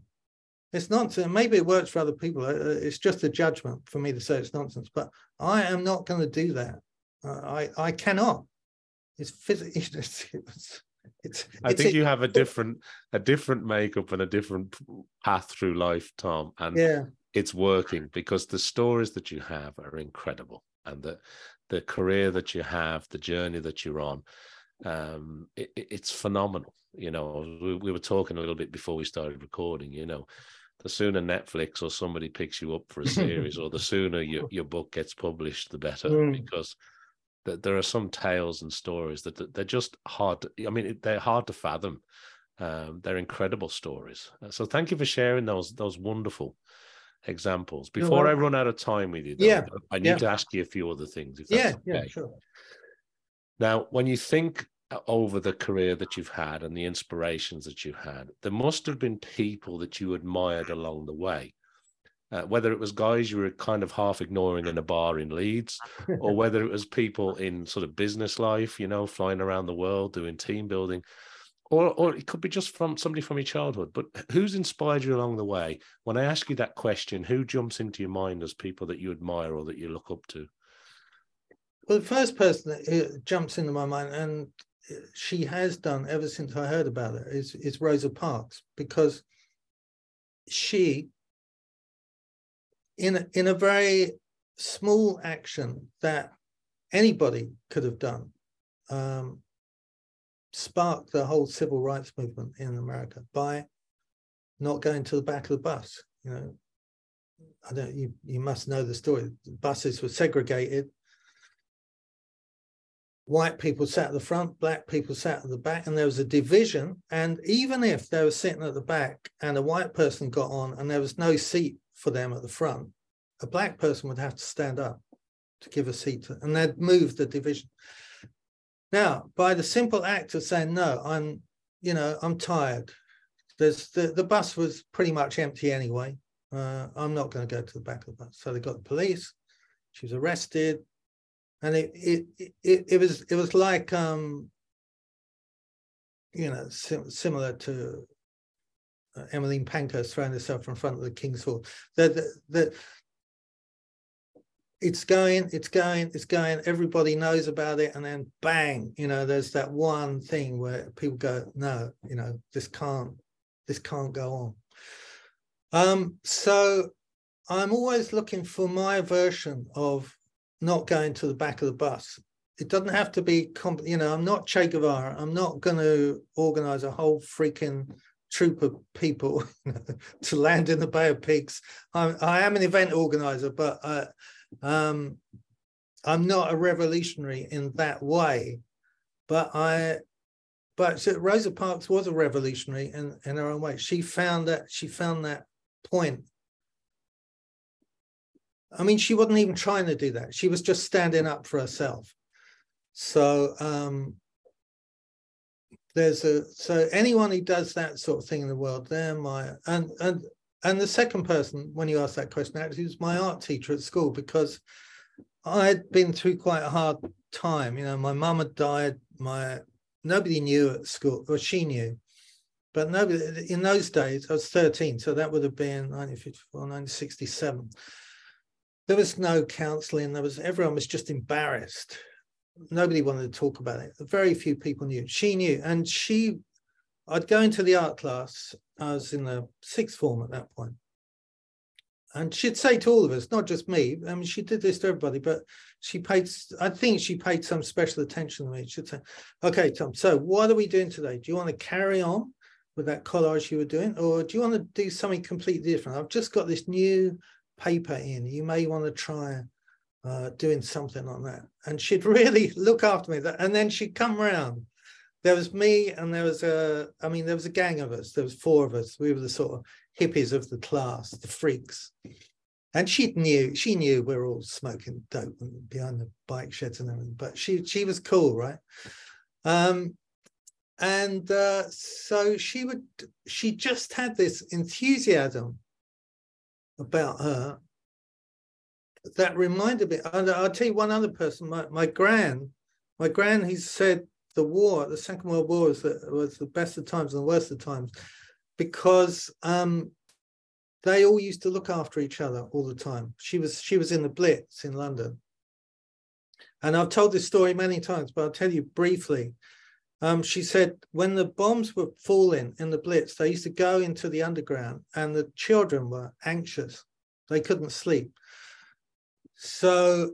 it's nonsense. Maybe it works for other people. It's just a judgment for me to say it's nonsense. But I am not going to do that. I, I cannot. It's physically. It's, it's, it's, I think it's, you have a different a different makeup and a different path through life, Tom. And yeah. It's working, because the stories that you have are incredible, and the the career that you have, the journey that you're on, um, it, it's phenomenal. You know, we, we were talking a little bit before we started recording. You know, the sooner Netflix or somebody picks you up for a series, or the sooner your your book gets published, the better, mm. because. That there are some tales and stories that they're just hard to, I mean, they're hard to fathom. Um, they're incredible stories. So thank you for sharing those those wonderful examples. Before I run out of time with you, though, yeah, I need yeah. to ask you a few other things. If that's yeah, okay. yeah, sure. Now, when you think over the career that you've had and the inspirations that you've had, there must have been people that you admired along the way. Uh, whether it was guys you were kind of half ignoring in a bar in Leeds, or whether it was people in sort of business life, you know, flying around the world, doing team building, or or it could be just from somebody from your childhood. But who's inspired you along the way? When I ask you that question, who jumps into your mind as people that you admire or that you look up to? Well, the first person that jumps into my mind, and she has done ever since I heard about her, is, is Rosa Parks, because she... in a, in a very small action that anybody could have done, um, sparked the whole civil rights movement in America by not going to the back of the bus. You know, I don't. You you must know the story. The buses were segregated. White people sat at the front, black people sat at the back, and there was a division. And even if they were sitting at the back and a white person got on and there was no seat for them at the front, a black person would have to stand up to give a seat to, and they'd move the division. Now, by the simple act of saying, no, I'm, you know, I'm tired. There's the, the bus was pretty much empty anyway. Uh, I'm not going to go to the back of the bus. So they got the police. She was arrested. And it, it, it, it was, it was like, um, you know, sim similar to, Uh, Emmeline Pankhurst throwing herself in front of the King's Hall. The, the, the, it's going, it's going, it's going. Everybody knows about it. And then bang, you know, there's that one thing where people go, no, you know, this can't, this can't go on. Um, so I'm always looking for my version of not going to the back of the bus. It doesn't have to be, you know, I'm not Che Guevara. I'm not going to organize a whole freaking troop of people to land in the Bay of Pigs. I, I am an event organizer, but uh, um, I'm not a revolutionary in that way. But I, but so Rosa Parks was a revolutionary in, in her own way. She found that she found that point. I mean, she wasn't even trying to do that. She was just standing up for herself. So. Um, There's a so anyone who does that sort of thing in the world, they're my and and and the second person when you ask that question actually was my art teacher at school, because I'd been through quite a hard time. You know, my mum had died. My nobody knew at school, or she knew, but nobody in those days. I was thirteen, so that would have been nineteen fifty-four, nineteen sixty-seven. There was no counselling. There was everyone was just embarrassed. Nobody wanted to talk about it. Very few people knew. She knew. And she, I'd go into the art class. I was in the sixth form at that point. And she'd say to all of us, not just me. I mean, she did this to everybody, but she paid, I think she paid some special attention to me. She'd say, okay, Tom, so what are we doing today? Do you want to carry on with that collage you were doing? Or do you want to do something completely different? I've just got this new paper in. You may want to try uh, doing something on that. And she'd really look after me. And then she'd come round. There was me and there was a, I mean, there was a gang of us. There was four of us. We were the sort of hippies of the class, the freaks. And she knew, she knew we were all smoking dope and behind the bike sheds and everything, but she she was cool, right? Um, and uh, so she would, she just had this enthusiasm about her that reminded me. And I'll tell you one other person, my, my gran, my gran, who said the war, the Second World War was the, was the best of times and the worst of times, because um, they all used to look after each other all the time. She was she was in the Blitz in London. And I've told this story many times, but I'll tell you briefly. Um, she said when the bombs were falling in the Blitz, they used to go into the underground and the children were anxious. They couldn't sleep. So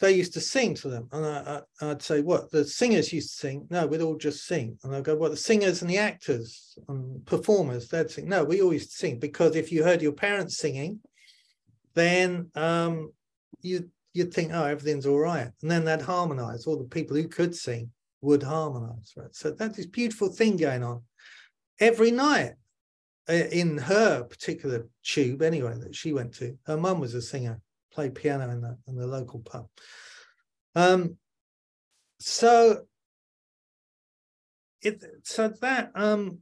they used to sing to them. And I, I, I'd say, what, the singers used to sing? No, we'd all just sing. And I'd go, well, the singers and the actors and performers, they'd sing. No, we all used to sing, because if you heard your parents singing, then um, you, you'd think, oh, everything's all right. And then they'd harmonise. All the people who could sing would harmonise, right? So that's this beautiful thing going on every night in her particular tube, anyway, that she went to. Her mum was a singer, played piano in the, in the local pub. Um, so it so that um,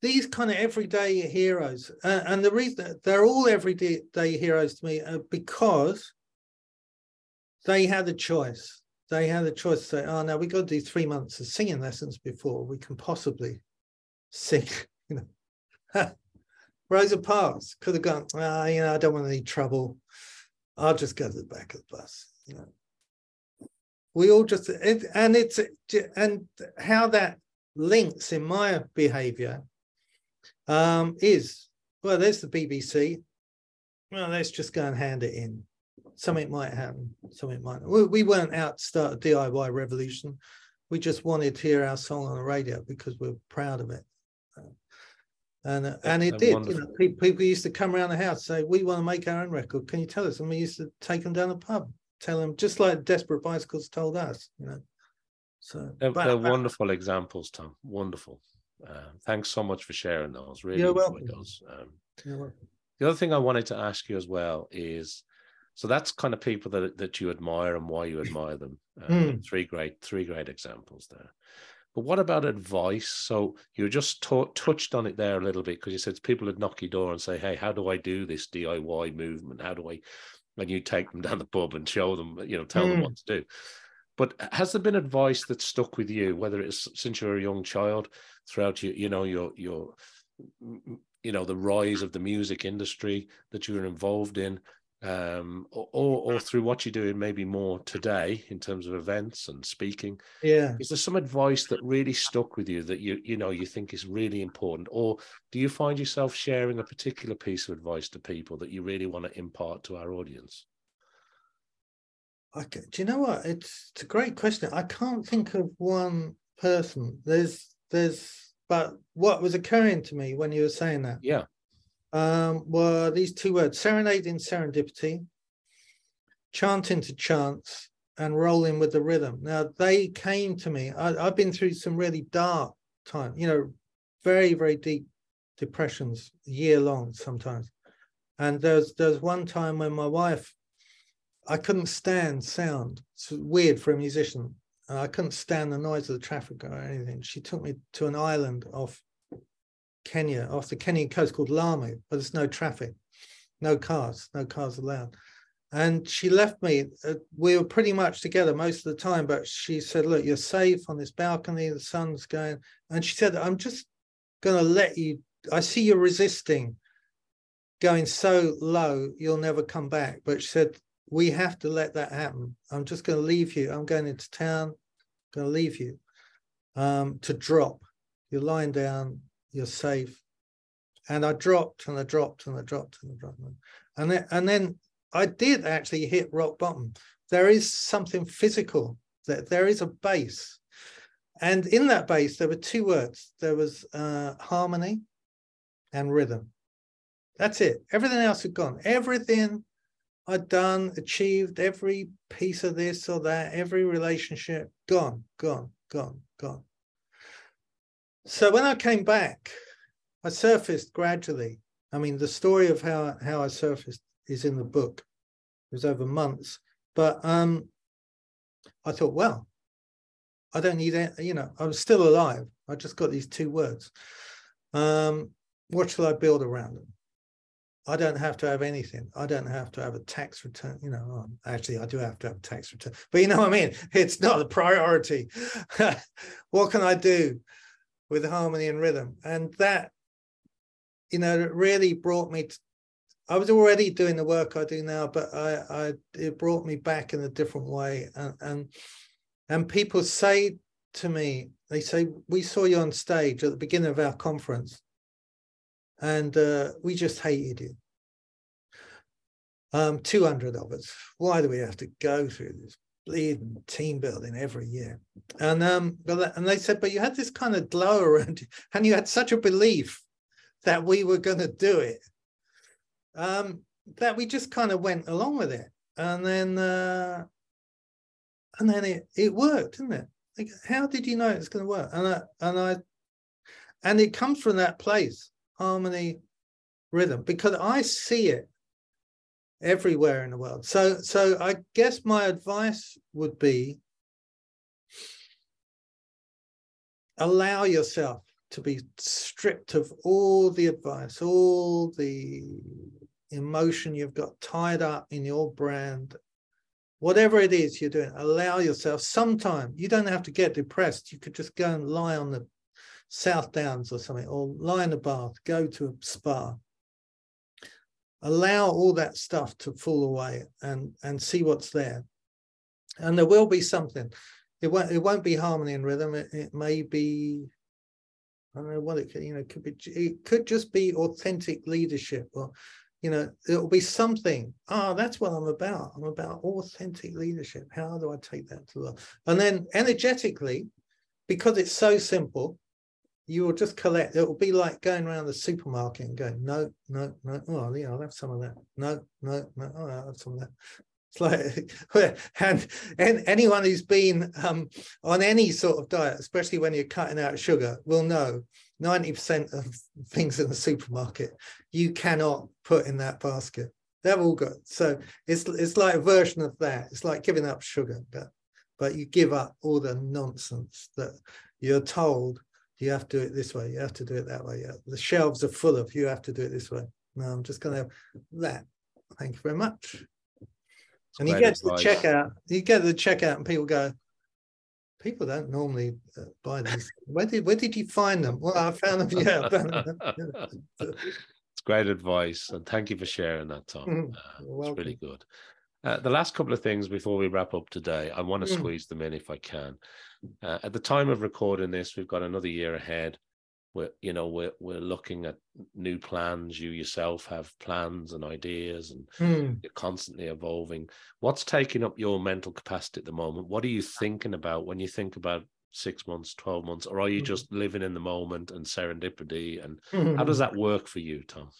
these kind of everyday heroes, uh, and the reason they're all everyday heroes to me are because they had a choice. They had a choice to say, oh, no, we've got to do three months of singing lessons before we can possibly sing, you know. Rosa Parks could have gone, ah, oh, you know, I don't want any trouble. I'll just go to the back of the bus. You know, we all just, it, and it's, and how that links in my behaviour um, is, well, there's the B B C. Well, let's just go and hand it in. Something might happen. Something might not. We, we weren't out to start a D I Y revolution. We just wanted to hear our song on the radio because we're proud of it. And uh, and it did. Wonderful. You know, people, people used to come around the house and say, we want to make our own record. Can you tell us? And we used to take them down the pub, tell them, just like Desperate Bicycles told us. You know, so they're, but, they're but, wonderful examples, Tom. Wonderful. Uh, thanks so much for sharing those. Really, you're welcome. Those. Um, you're welcome. The other thing I wanted to ask you as well is, so that's kind of people that that you admire and why you admire them. Um, mm. Three great, three great examples there. But what about advice? So you just t- touched on it there a little bit, because you said people would knock your door and say, hey, how do I do this D I Y movement? How do I, and you take them down the pub and show them, you know, tell mm. them what to do. But has there been advice that stuck with you, whether it's since you were a young child, throughout your, you know, your, your, you know, the rise of the music industry that you were involved in, um, or, or through what you're doing maybe more today in terms of events and speaking? Yeah. Is there some advice that really stuck with you that you, you know, you think is really important? Or do you find yourself sharing a particular piece of advice to people that you really want to impart to our audience? Okay. Do you know what? It's, it's a great question. I can't think of one person. There's, there's, but what was occurring to me when you were saying that? Yeah. Um, were these two words, serenading serendipity, chanting to chance, and rolling with the rhythm. Now, they came to me. I, I've been through some really dark time, you know, very, very deep depressions, year long sometimes. And there's there's one time when my wife, I couldn't stand sound. It's weird for a musician. Uh, I couldn't stand the noise of the traffic or anything. She took me to an island off Kenya, off the Kenyan coast, called Lamu, but there's no traffic, no cars, no cars allowed. And she left me. Uh, we were pretty much together most of the time, but she said, look, you're safe on this balcony, the sun's going. And she said, I'm just going to let you, I see you're resisting going so low, you'll never come back. But she said, we have to let that happen. I'm just going to leave you. I'm going into town, I'm going to leave you um, to drop. You're lying down. You're safe. And I dropped and I dropped and I dropped and I dropped. And then, and then I did actually hit rock bottom. There is something physical, that there is a base. And in that base, there were two words. There was uh, harmony and rhythm. That's it. Everything else had gone. Everything I'd done, achieved every piece of this or that, every relationship, gone, gone, gone, gone. So when I came back, I surfaced gradually. I mean, the story of how, how I surfaced is in the book. It was over months. But um, I thought, well, I don't need it. You know, I'm still alive. I just got these two words. Um, what shall I build around them? I don't have to have anything. I don't have to have a tax return. You know, actually, I do have to have a tax return. But you know what I mean? It's not a priority. What can I do with harmony and rhythm? And that, you know, it really brought me to, I was already doing the work I do now, but I, I it brought me back in a different way. And, and, and people say to me, they say, we saw you on stage at the beginning of our conference, and uh, we just hated you. Um, two hundred of us. Why do we have to go through this bleeding team building every year? And um, and they said, but you had this kind of glow around you, and you had such a belief that we were going to do it, um, that we just kind of went along with it. And then uh, and then it it worked, didn't it? Like, how did you know it's going to work? And I, and I and it comes from that place. Harmony, rhythm, because I see it everywhere in the world. So, so I guess my advice would be allow yourself to be stripped of all the advice, all the emotion you've got tied up in your brand, whatever it is you're doing. Allow yourself some time. You don't have to get depressed. You could just go and lie on the South Downs or something, or lie in a bath, go to a spa. Allow all that stuff to fall away and, and see what's there. And there will be something. It won't, it won't be harmony and rhythm. It, it may be, I don't know what it could, you know, it could be, it could just be authentic leadership, or, you know, it'll be something. Ah, oh, that's what I'm about. I'm about authentic leadership. How do I take that to life? And then energetically, because it's so simple, you will just collect. It will be like going around the supermarket and going, no, no, no. Oh, yeah, I'll have some of that. No, no, no. Oh, I'll have some of that. It's like, and, and anyone who's been um, on any sort of diet, especially when you're cutting out sugar, will know ninety percent of things in the supermarket, you cannot put in that basket. They've all got. So it's, it's like a version of that. It's like giving up sugar, but, but you give up all the nonsense that you're told. You have to do it this way. You have to do it that way. Yeah. The shelves are full of, you have to do it this way. No, I'm just going to have that. Thank you very much. That's and you get advice. To the checkout. You get to the checkout and people go, people don't normally buy these. Where did, where did you find them? Well, I found them. Yeah. I found them. It's great advice. And thank you for sharing that, Tom. Mm, uh, it's really good. Uh, the last couple of things before we wrap up today, I want to mm. squeeze them in if I can. Uh, at the time of recording this, we've got another year ahead. We're, you know, we're we're looking at new plans. You yourself have plans and ideas, and mm. you're constantly evolving. What's taking up your mental capacity at the moment? What are you thinking about when you think about six months, twelve months, or are you mm. just living in the moment and serendipity? And mm. how does that work for you, Tom?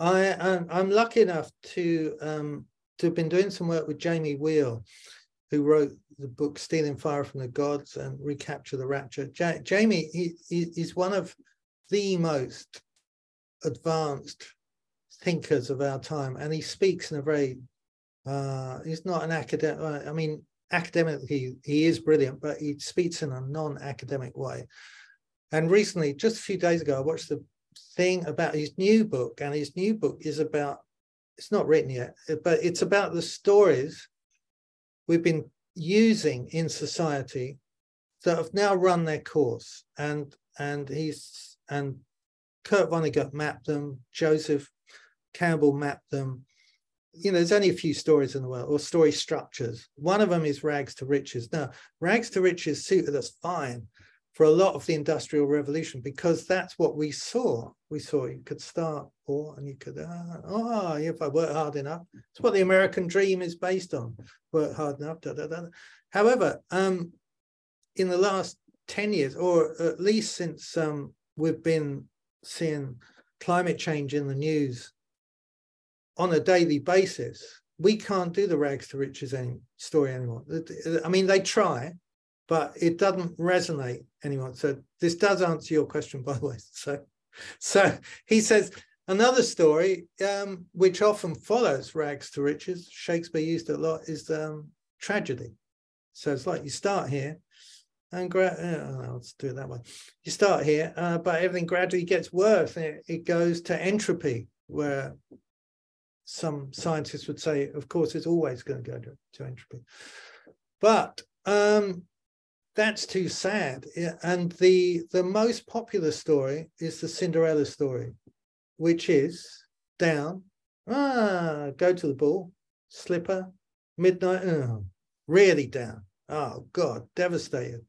I I'm, I'm lucky enough to. Um... to have been doing some work with Jamie Wheel, who wrote the book Stealing Fire from the Gods and Recapture the Rapture. Ja Jamie he, he is one of the most advanced thinkers of our time. And he speaks in a very, uh, he's not an academic, I mean, academically, he is brilliant, but he speaks in a non-academic way. And recently, just a few days ago, I watched the thing about his new book, and his new book is about, it's not written yet, but it's about the stories we've been using in society that have now run their course. And and he's and Kurt Vonnegut mapped them, Joseph Campbell mapped them. You know, there's only a few stories in the world, or story structures. One of them is rags to riches. Now, rags to riches suited us fine for a lot of the Industrial Revolution, because that's what we saw. We saw you could start poor and you could, uh, oh, if I work hard enough. It's what the American dream is based on, work hard enough. Da, da, da. However, um, in the last ten years, or at least since um, we've been seeing climate change in the news on a daily basis, we can't do the rags to riches any story anymore. I mean, they try, but it doesn't resonate anymore. So this does answer your question, by the way. So, so he says another story um, which often follows rags to riches, Shakespeare used it a lot, is um, tragedy. So it's like you start here and gra oh, no, let's do it that way. You start here, uh, but everything gradually gets worse, and it, it goes to entropy, where some scientists would say, of course, it's always going to go to, to entropy. But um, that's too sad. And the, the most popular story is the Cinderella story, which is down, ah, go to the ball, slipper, midnight, oh, really down. Oh, God, devastated.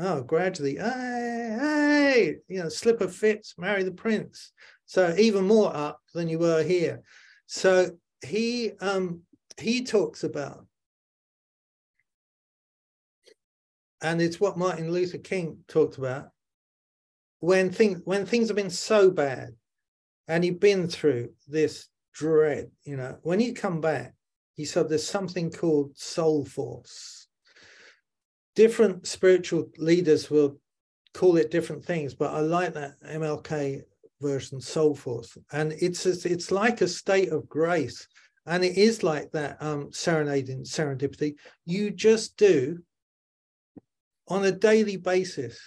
Oh, gradually, hey, hey, you know, slipper fits, marry the prince. So even more up than you were here. So he um, he talks about, and it's what Martin Luther King talked about, when things when things have been so bad, and you've been through this dread, you know, when you come back, he said there's something called soul force. Different spiritual leaders will call it different things, but I like that M L K version, soul force. And it's it's like a state of grace, and it is like that um serenading serendipity you just do on a daily basis.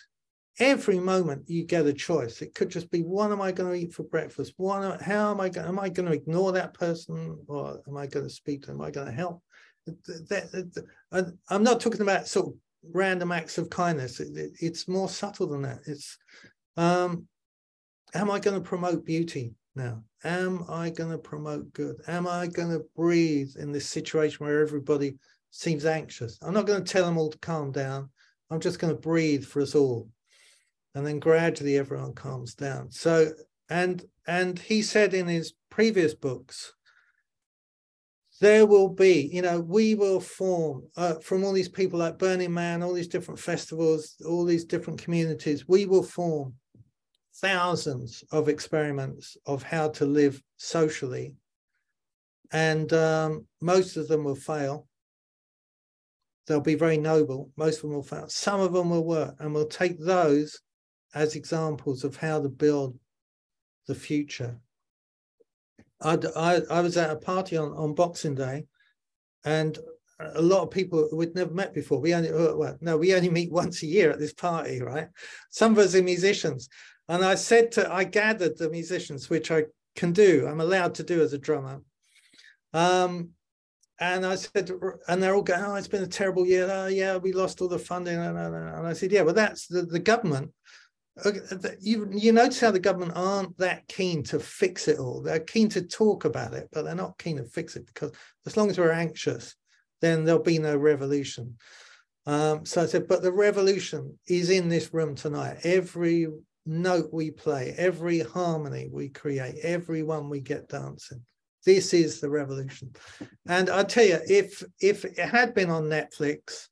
Every moment you get a choice. It could just be, what am I going to eat for breakfast? What, how am I going, am I going to ignore that person, or am I going to speak to them? Am I going to help? I'm not talking about sort of random acts of kindness. It, it, it's more subtle than that. It's um am I going to promote beauty now? Am I going to promote good? Am I going to breathe in this situation where everybody seems anxious? I'm not going to tell them all to calm down. I'm just going to breathe for us all. And then gradually everyone calms down. So, and, and he said in his previous books, there will be, you know, we will form uh, from all these people like Burning Man, all these different festivals, all these different communities, we will form thousands of experiments of how to live socially, and um, most of them will fail. They'll be very noble. Most of them will fail. Some of them will work, and we'll take those as examples of how to build the future. I'd, I, I was at a party on, on Boxing Day, and a lot of people we'd never met before. We only, well, no, we only meet once a year at this party, right? Some of us are musicians. And I said to, I gathered the musicians, which I can do, I'm allowed to do as a drummer. Um, and I said, and they're all going, oh, it's been a terrible year. Oh, yeah, we lost all the funding. And I said, yeah, well, that's the, the government. You, you notice how the government aren't that keen to fix it all. They're keen to talk about it, but they're not keen to fix it, because as long as we're anxious, then there'll be no revolution. Um, so I said, but the revolution is in this room tonight. Every note we play, every harmony we create, everyone we get dancing, this is the revolution. And I tell you, if if it had been on Netflix,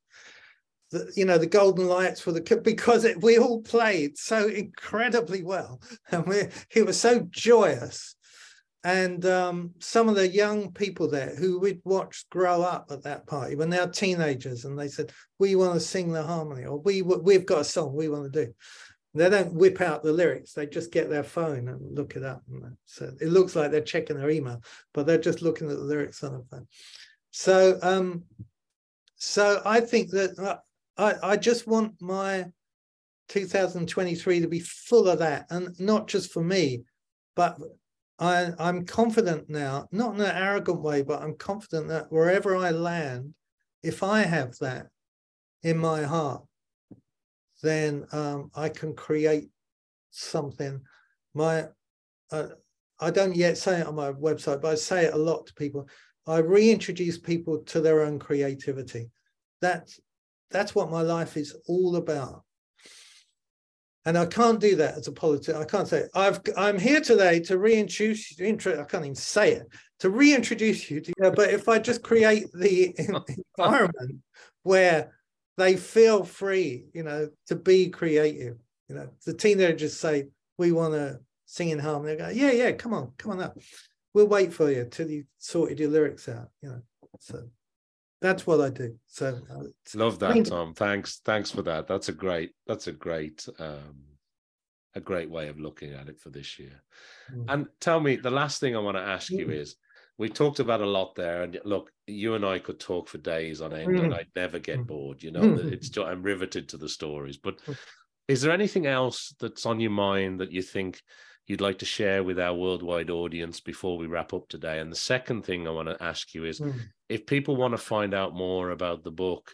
the, you know, the golden lights were the, because it, we all played so incredibly well, and we, it was so joyous. And um, some of the young people there who we'd watched grow up at that party were now teenagers, and they said, we want to sing the harmony, or we we've got a song we want to do. They don't whip out the lyrics. They just get their phone and look it up. So it looks like they're checking their email, but they're just looking at the lyrics on their phone. So, um, so I think that I, I just want my two thousand twenty-three to be full of that, and not just for me, but I, I'm confident now, not in an arrogant way, but I'm confident that wherever I land, if I have that in my heart, then um, I can create something. My, uh, I don't yet say it on my website, but I say it a lot to people. I reintroduce people to their own creativity. That's, that's what my life is all about. And I can't do that as a politician. I can't say, I've, I'm here today to reintroduce you, I can't even say it, to reintroduce you to, you know, but if I just create the environment where they feel free, you know, to be creative. You know, the teenagers say, we want to sing in harmony. They go, yeah, yeah, come on, come on up. We'll wait for you till you sorted your lyrics out, you know. So that's what I do. So love that, Tom. Thanks, thanks for that. That's a great. That's a great. Um, a great way of looking at it for this year. Mm. And tell me, the last thing I want to ask mm. you is, we talked about a lot there, and look, you and I could talk for days on end, mm. and I'd never get mm. bored. You know, mm. it's just, I'm riveted to the stories. But is there anything else that's on your mind that you think you'd like to share with our worldwide audience before we wrap up today? And the second thing I want to ask you is, mm. if people want to find out more about the book,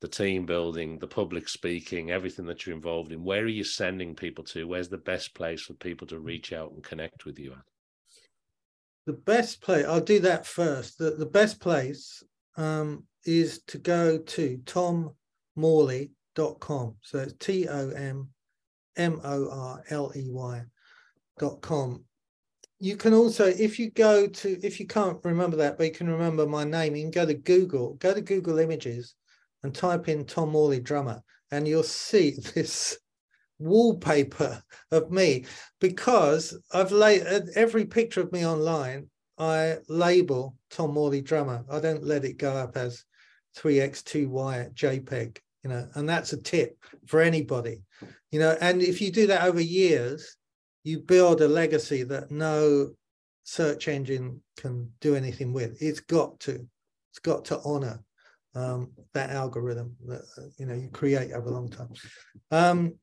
the team building, the public speaking, everything that you're involved in, where are you sending people to? Where's the best place for people to reach out and connect with you at? The best place, I'll do that first. The, the best place um, is to go to tom morley dot com. So it's T O M M O R L E Y dot com. You can also, if you go to, if you can't remember that, but you can remember my name, you can go to Google, go to Google Images and type in Tom Morley drummer, and you'll see this wallpaper of me, because I've laid every picture of me online. I label Tom Morley drummer. I don't let it go up as three X two Y JPEG, you know, and that's a tip for anybody, you know. And if you do that over years, you build a legacy that no search engine can do anything with. It's got to, it's got to honor Um, that algorithm that, you know, you create over a long time. Um,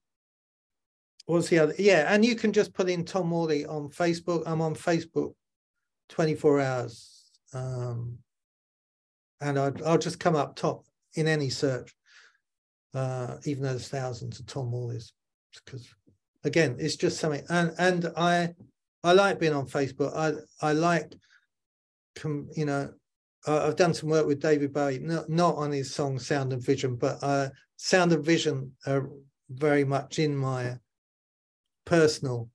what's the other? Yeah, and you can just put in Tom Morley on Facebook. I'm on Facebook twenty-four hours. Um, and I'd, I'll just come up top in any search, uh, even though there's thousands of Tom Morleys. Because, again, it's just something. And and I I like being on Facebook. I, I like, you know, Uh, I've done some work with David Bowie, not, not on his song Sound and Vision, but uh, Sound and Vision are very much in my personal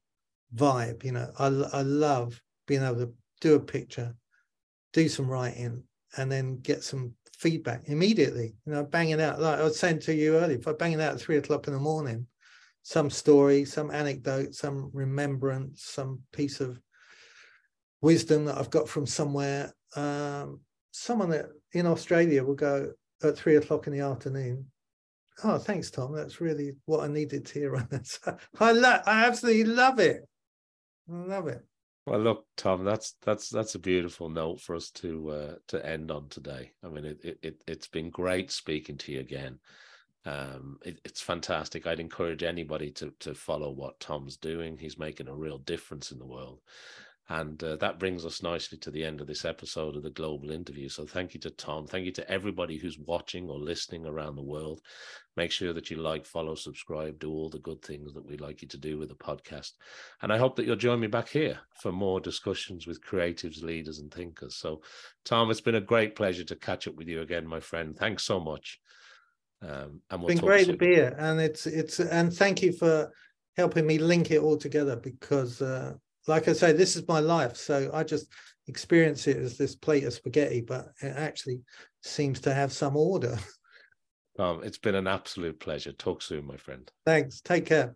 vibe. You know, I, I love being able to do a picture, do some writing, and then get some feedback immediately. You know, banging out, like I was saying to you earlier, if I bang it out at three o'clock in the morning, some story, some anecdote, some remembrance, some piece of wisdom that I've got from somewhere, um, someone that in Australia will go at three o'clock in the afternoon, oh, thanks, Tom. That's really what I needed to hear on that. So I love, I absolutely love it. I love it. Well, look, Tom, that's that's that's a beautiful note for us to uh, to end on today. I mean, it it it's been great speaking to you again. Um, it, it's fantastic. I'd encourage anybody to to follow what Tom's doing. He's making a real difference in the world. And uh, that brings us nicely to the end of this episode of The Global Interview. So thank you to Tom. Thank you to everybody who's watching or listening around the world. Make sure that you like, follow, subscribe, do all the good things that we'd like you to do with the podcast. And I hope that you'll join me back here for more discussions with creatives, leaders, and thinkers. So, Tom, it's been a great pleasure to catch up with you again, my friend. Thanks so much. Um, and we'll it's been great to be here. And, it's, it's, and thank you for helping me link it all together, because... Uh, like I say, this is my life, so I just experience it as this plate of spaghetti, but it actually seems to have some order. Um, it's been an absolute pleasure. Talk soon, my friend. Thanks. Take care.